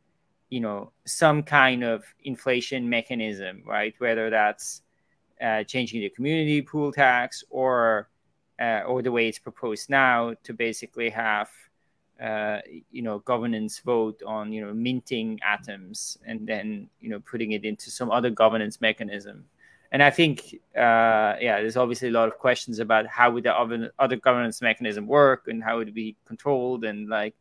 you know, some kind of inflation mechanism, right? Whether that's uh, changing the community pool tax or uh, or the way it's proposed now to basically have, uh, you know, governance vote on, you know, minting atoms and then, you know, putting it into some other governance mechanism. And I think, uh, yeah, there's obviously a lot of questions about how would the other, other governance mechanism work and how it would be controlled and like,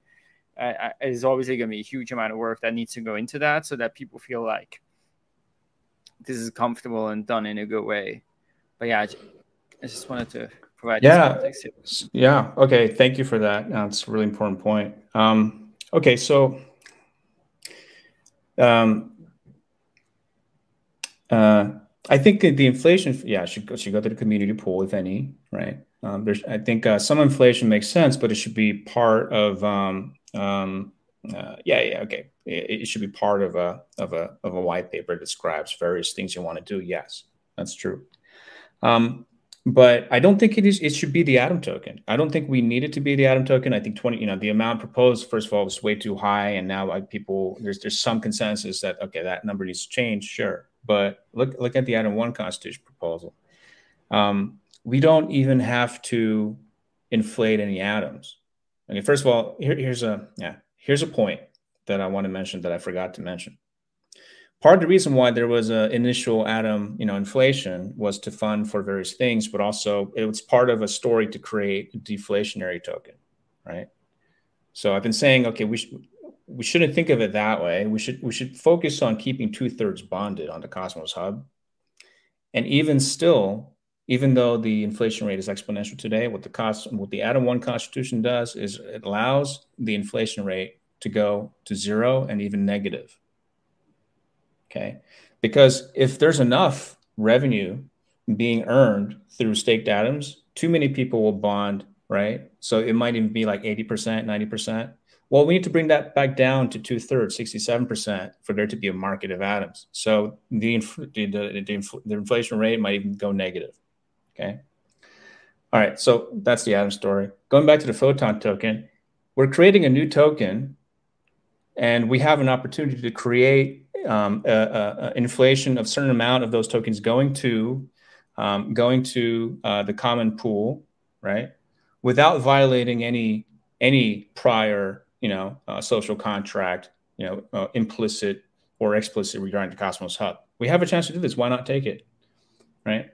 Uh, there's obviously going to be a huge amount of work that needs to go into that so that people feel like this is comfortable and done in a good way. But yeah, I just wanted to provide yeah. this context. Yeah. Okay. Thank you for that. That's a really important point. Um, okay. So um, uh, I think the inflation, yeah, should go, should go to the community pool, if any, right? Um, there's, I think uh, some inflation makes sense, but it should be part of... Um, Um, uh, yeah, yeah, okay. It, it should be part of a of a of a white paper that describes various things you want to do. Yes, that's true. Um, but I don't think it is. It should be the Atom token. I don't think we need it to be the Atom token. I think twenty. You know, the amount proposed first of all was way too high, and now I, people there's there's some consensus that okay, that number needs to change. Sure, but look look at the Atom One Constitution proposal. Um, we don't even have to inflate any atoms. Okay, first of all, here, here's a yeah, here's a point that I want to mention that I forgot to mention. Part of the reason why there was an initial atom, you know, inflation was to fund for various things, but also it was part of a story to create a deflationary token, right? So I've been saying, okay, we sh- we shouldn't think of it that way. We should we should focus on keeping two thirds bonded on the Cosmos Hub, and even still. Even though the inflation rate is exponential today, what the cost, what the Atom One Constitution does is it allows the inflation rate to go to zero and even negative. Okay, because if there's enough revenue being earned through staked atoms, too many people will bond, right? So it might even be like eighty percent, ninety percent. Well, we need to bring that back down to two thirds, sixty-seven percent, for there to be a market of atoms. So the the the, the, the inflation rate might even go negative. Okay. All right. So that's the Atom story. Going back to the Photon token, we're creating a new token, and we have an opportunity to create um, a, a, a inflation of certain amount of those tokens going to um, going to uh, the common pool, right, without violating any any prior, you know, uh, social contract, you know, uh, implicit or explicit regarding the Cosmos Hub. We have a chance to do this. Why not take it, right?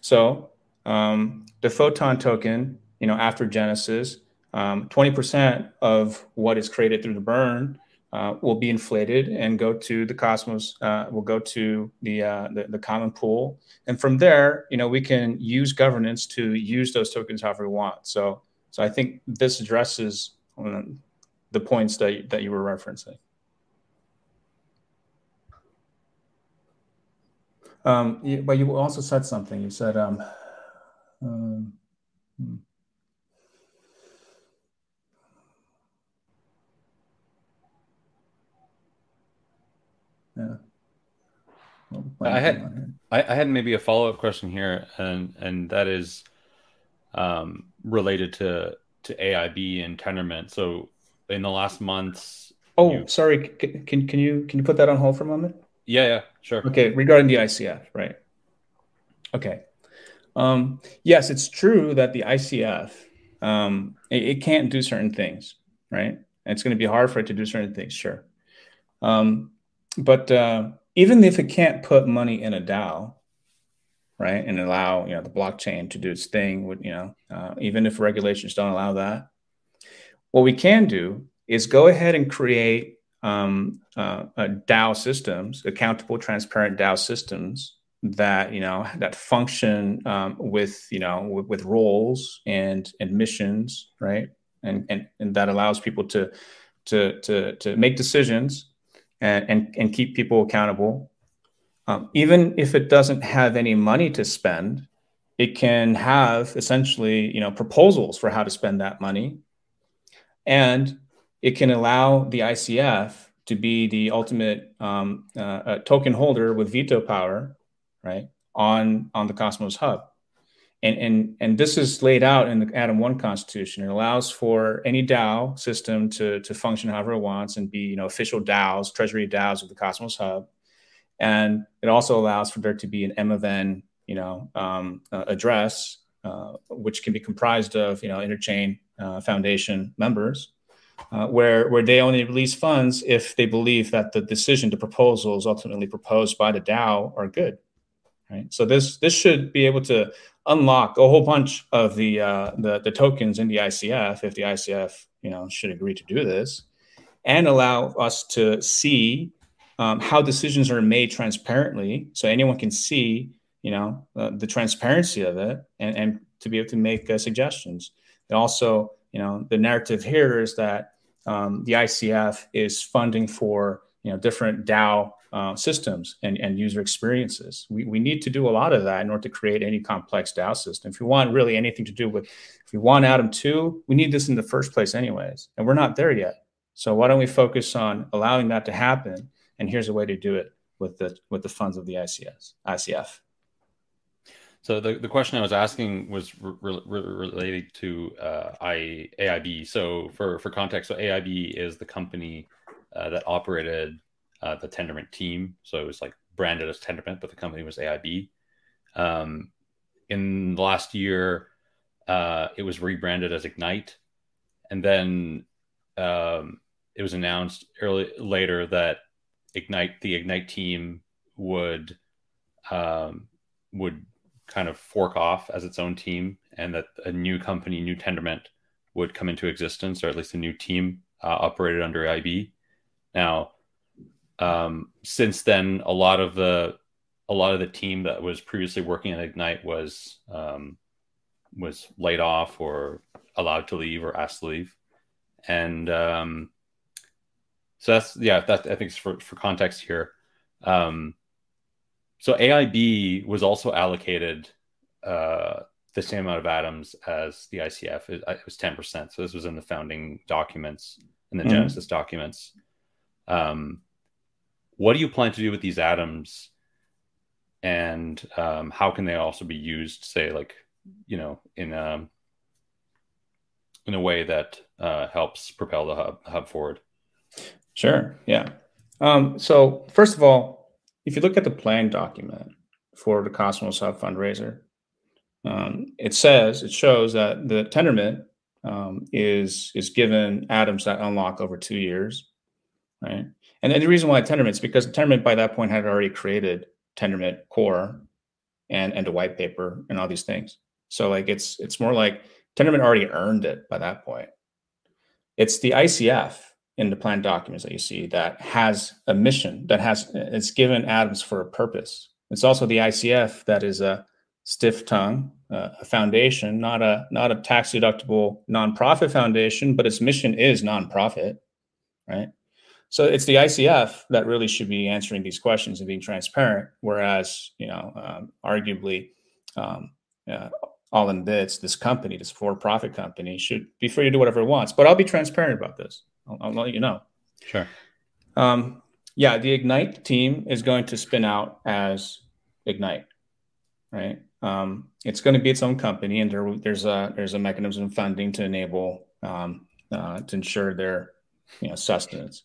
So um, the Photon token, you know, after Genesis, um, twenty percent of what is created through the burn uh, will be inflated and go to the Cosmos, uh, will go to the, uh, the the common pool. And from there, you know, we can use governance to use those tokens however we want. So, so I think this addresses um, the points that, that you were referencing. Um, you, but you also said something. You said, um, um, hmm. yeah. Well, I had, I, I had maybe a follow-up question here, and and that is um, related to to A I B and Tendermint. So in the last months. Oh, you... sorry. C can can you can you put that on hold for a moment? Yeah, yeah, sure. Okay, regarding the I C F, right? Okay. Um, yes, it's true that the I C F, um, it, it can't do certain things, right? And it's going to be hard for it to do certain things, sure. Um, but uh, even if it can't put money in a DAO, right, and allow, you know, the blockchain to do its thing, with, you know, uh, even if regulations don't allow that, what we can do is go ahead and create Um, uh, uh, DAO systems, accountable, transparent DAO systems that, you know, that function um, with, you know, with, with roles and, and missions, right? And, and and that allows people to to to to make decisions and and, and keep people accountable. Um, even if it doesn't have any money to spend, it can have essentially, you know, proposals for how to spend that money, and it can allow the I C F to be the ultimate um, uh, uh, token holder with veto power, right, on on the Cosmos Hub, and and and this is laid out in the Atom One Constitution. It allows for any DAO system to to function however it wants and be, you know, official DAOs, treasury DAOs of the Cosmos Hub, and it also allows for there to be an M of N, you know, um, uh, address, uh, which can be comprised of, you know, Interchain uh, Foundation members. Uh, where where they only release funds if they believe that the decision, the proposals ultimately proposed by the DAO are good, right? So this this should be able to unlock a whole bunch of the uh, the, the tokens in the I C F if the I C F, you know, should agree to do this, and allow us to see um, how decisions are made transparently, so anyone can see, you know, uh, the transparency of it, and, and to be able to make uh, suggestions. It also, you know, the narrative here is that um, the I C F is funding for, you know, different DAO uh, systems and, and user experiences. We, we need to do a lot of that in order to create any complex DAO system. If we want really anything to do with, if we want Atom two, we need this in the first place anyways, and we're not there yet. So why don't we focus on allowing that to happen? And here's a way to do it with the with the funds of the I C F. So the, the question I was asking was re re related to uh, I, A I B. So for, for context, so A I B is the company uh, that operated uh, the Tendermint team. So it was like branded as Tendermint, but the company was A I B. Um, in the last year, uh, it was rebranded as Ignite. And then um, it was announced early later that Ignite, the Ignite team would um, would kind of fork off as its own team, and that a new company, new Tendermint, would come into existence, or at least a new team uh, operated under I B. Now, um, since then, a lot of the a lot of the team that was previously working at Ignite was um, was laid off or allowed to leave or asked to leave, and um, so that's yeah. That I think it's for for context here. Um, So A I B was also allocated uh, the same amount of atoms as the I C F. It, it was ten percent. So this was in the founding documents, in the mm-hmm. Genesis documents. Um, what do you plan to do with these atoms? And um, how can they also be used, say, like, you know, in a, in a way that uh, helps propel the hub, hub forward? Sure, yeah. Um, so first of all, if you look at the plan document, for the Cosmos Hub fundraiser. Um, it says, it shows that the Tendermint um, is is given atoms that unlock over two years, right? And then the reason why Tendermint is because Tendermint by that point had already created Tendermint Core and and a white paper and all these things. So like it's it's more like Tendermint already earned it by that point. It's the I C F in the plan documents that you see that has a mission, that has, it's given atoms for a purpose. It's also the I C F that is a stiff tongue, uh, a foundation, not a not a tax deductible nonprofit foundation, but its mission is nonprofit, right? So it's the I C F that really should be answering these questions and being transparent. Whereas, you know, um, arguably, um, uh, All in Bits, this company, this for-profit company, should be free to do whatever it wants. But I'll be transparent about this. I'll, I'll let you know. Sure. Um, yeah, the Ignite team is going to spin out as Ignite, right? Um, it's going to be its own company, and there, there's a there's a mechanism of funding to enable um, uh, to ensure their you know sustenance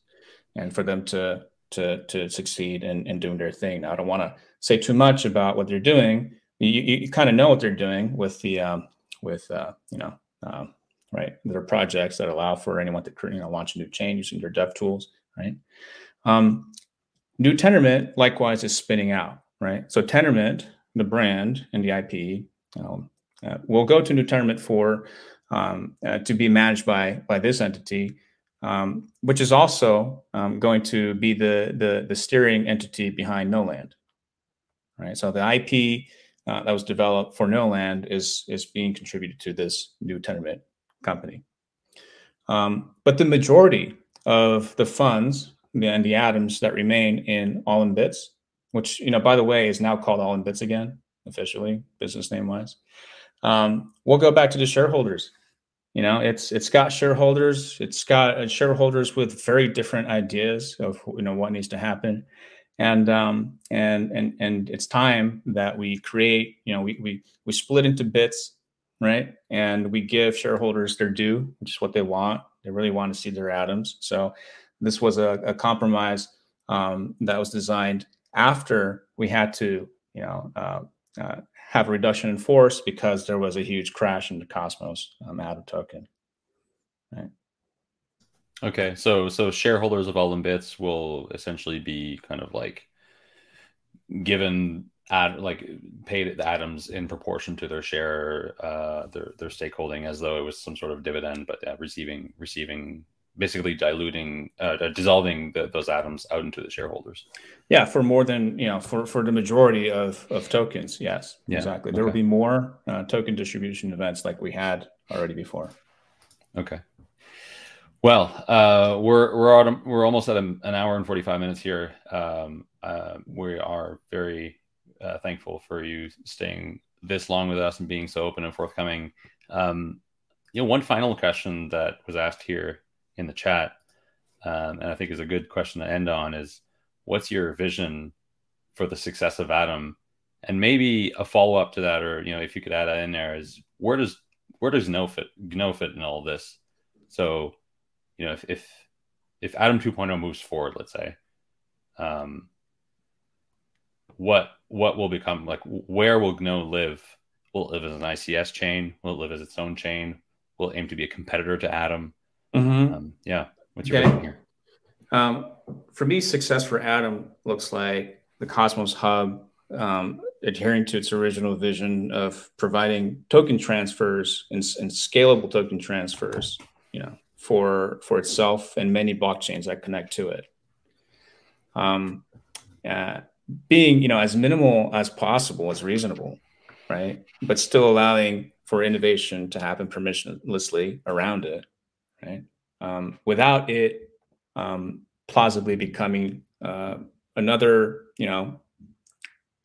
and for them to to to succeed in, in doing their thing. Now, I don't want to say too much about what they're doing. You, you, you kind of know what they're doing with the um, with uh, you know um, right. There are projects that allow for anyone to you know launch a new chain using their dev tools, right? Um, new Tendermint likewise is spinning out, right? So Tendermint, the brand and the I P, um, uh, will go to new Tendermint for um, uh, to be managed by by this entity, um, which is also um, going to be the the the steering entity behind Gno.land, right? So the I P. Uh, that was developed for Gno.land is is being contributed to this new Tendermint company, um, but the majority of the funds and the atoms that remain in All in Bits, which you know by the way is now called All in Bits again officially business name wise, um, will go back to the shareholders. You know, it's it's got shareholders, it's got shareholders with very different ideas of you know what needs to happen. And um, and and and it's time that we create. You know, we we we split into bits, right? And we give shareholders their due, which is what they want. They really want to see their atoms. So this was a, a compromise um, that was designed after we had to, you know, uh, uh, have a reduction in force because there was a huge crash in the Cosmos um, atom token, right? Okay, so so shareholders of All in Bits will essentially be kind of like given ad, like paid the atoms in proportion to their share, uh, their their stakeholding, as though it was some sort of dividend, but uh, receiving receiving basically diluting uh, dissolving the, those atoms out into the shareholders. Yeah, for more than you know for for the majority of of tokens. Yes, yeah, exactly. There okay. will be more uh, token distribution events like we had already before. Okay. Well, uh, we're we're at, we're almost at a, an hour and forty-five minutes here. Um, uh, we are very uh, thankful for you staying this long with us and being so open and forthcoming. Um, you know, one final question that was asked here in the chat, um, and I think is a good question to end on is, what's your vision for the success of Atom? And maybe a follow-up to that, or you know, if you could add that in there, is where does where does Gno fit Gno fit in all this? So you know, if if, if Atom two point oh moves forward, let's say, um, what what will become, like, where will Gno live? Will it live as an I C S chain? Will it live as its own chain? Will it aim to be a competitor to Atom? Mm-hmm. um, yeah. What's your opinion here? Um, for me, success for Atom looks like the Cosmos Hub um, adhering to its original vision of providing token transfers and, and scalable token transfers, you know, for for itself and many blockchains that connect to it, um, uh, being you know as minimal as possible, as reasonable, right? But still allowing for innovation to happen permissionlessly around it, right? Um, without it um, plausibly becoming uh, another you know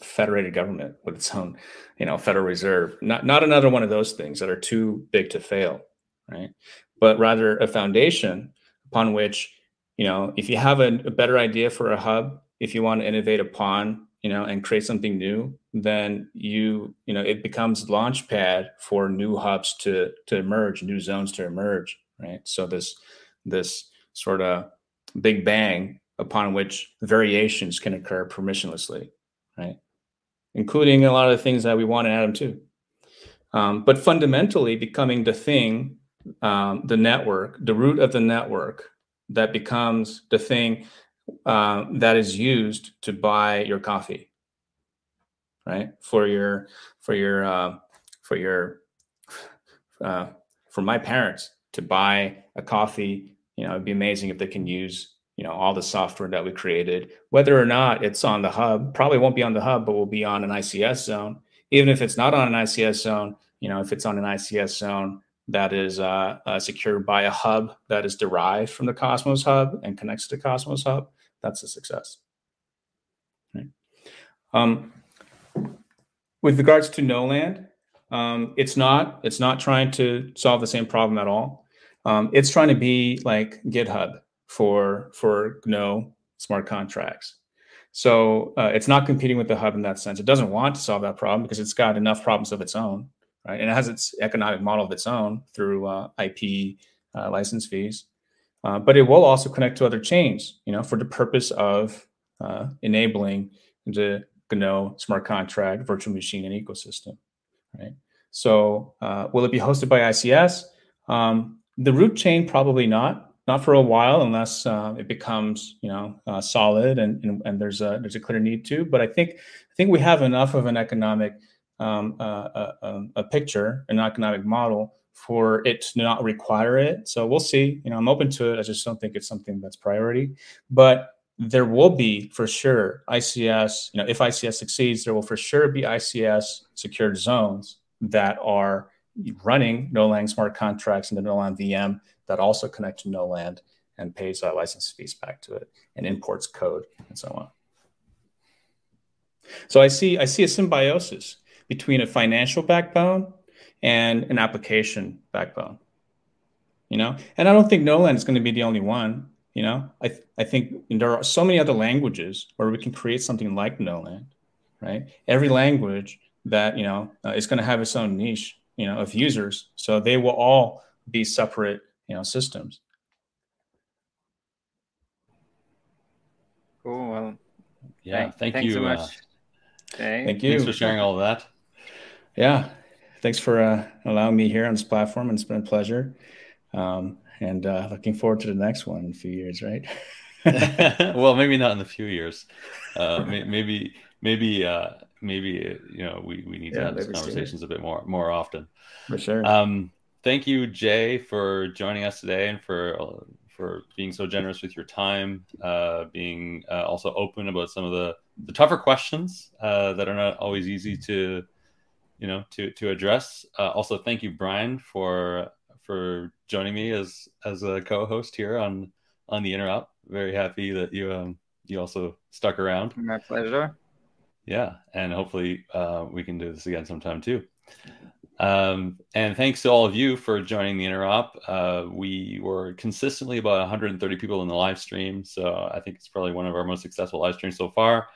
federated government with its own you know Federal Reserve, not not another one of those things that are too big to fail, right? But rather a foundation upon which, you know, if you have a, a better idea for a hub, if you want to innovate upon, you know, and create something new, then you, you know, it becomes launchpad for new hubs to to emerge, new zones to emerge, right? So this this sort of big bang upon which variations can occur permissionlessly, right? including a lot of the things that we want in Atom two. Um, but fundamentally becoming the thing, um, the network, the root of the network that becomes the thing uh, that is used to buy your coffee, right? For your, for your, uh, for your, uh, for my parents to buy a coffee, you know, it'd be amazing if they can use, you know, all the software that we created, whether or not it's on the hub. Probably won't be on the hub, but will be on an I C S zone. Even if it's not on an I C S zone, you know, if it's on an I C S zone that is uh, uh, secured by a hub that is derived from the Cosmos Hub and connects to Cosmos Hub, that's a success. Right. Um, with regards to Gno.land, um, it's not it's not trying to solve the same problem at all. Um, it's trying to be like GitHub for for Gno smart contracts. So uh, it's not competing with the hub in that sense. It doesn't want to solve that problem because it's got enough problems of its own, right? And it has its economic model of its own through uh, I P uh, license fees. Uh, but it will also connect to other chains, you know, for the purpose of uh, enabling the Gno smart contract, virtual machine, and ecosystem, right? So uh, will it be hosted by I C S? Um, the root chain, probably not. Not for a while, unless uh, it becomes, you know, uh, solid and, and and there's a there's a clear need to. But I think I think we have enough of an economic um, uh, uh, a picture, an economic model for it to not require it. So we'll see. You know, I'm open to it. I just don't think it's something that's priority. But there will be for sure I C S. You know, if I C S succeeds, there will for sure be I C S secured zones that are running Gno.land smart contracts in the Gno.land V M that also connect to Gno.land and pays uh, license fees back to it and imports code and so on. So I see I see a symbiosis between a financial backbone and an application backbone. You know, and I don't think Gno.land is going to be the only one. You know, I th I think there are so many other languages where we can create something like Gno.land, right? Every language that you know uh, is going to have its own niche, you know, of users, so they will all be separate, you know, systems. Cool. Well, yeah. Thank, thank you so much. Uh, thank, thank you. Thanks for sharing all of that. Yeah. Thanks for uh, allowing me here on this platform. It's been a pleasure. Um, and uh, looking forward to the next one in a few years, right? Well, maybe not in a few years. Uh, maybe, maybe. Uh, Maybe, you know, we, we need yeah, to have these conversations a bit more more often. For sure. Um, thank you, Jae, for joining us today and for for being so generous with your time, uh, being uh, also open about some of the, the tougher questions uh, that are not always easy to, you know, to to address. Uh, also, thank you, Brian, for for joining me as as a co-host here on on the InterOp. Very happy that you um, you also stuck around. My pleasure. Yeah, and hopefully uh, we can do this again sometime too. Um, and thanks to all of you for joining the InterOp. Uh, we were consistently about one hundred thirty people in the live stream, so I think it's probably one of our most successful live streams so far.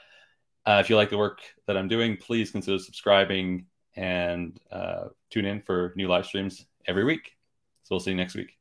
Uh, if you like the work that I'm doing, please consider subscribing and uh, tune in for new live streams every week. So we'll see you next week.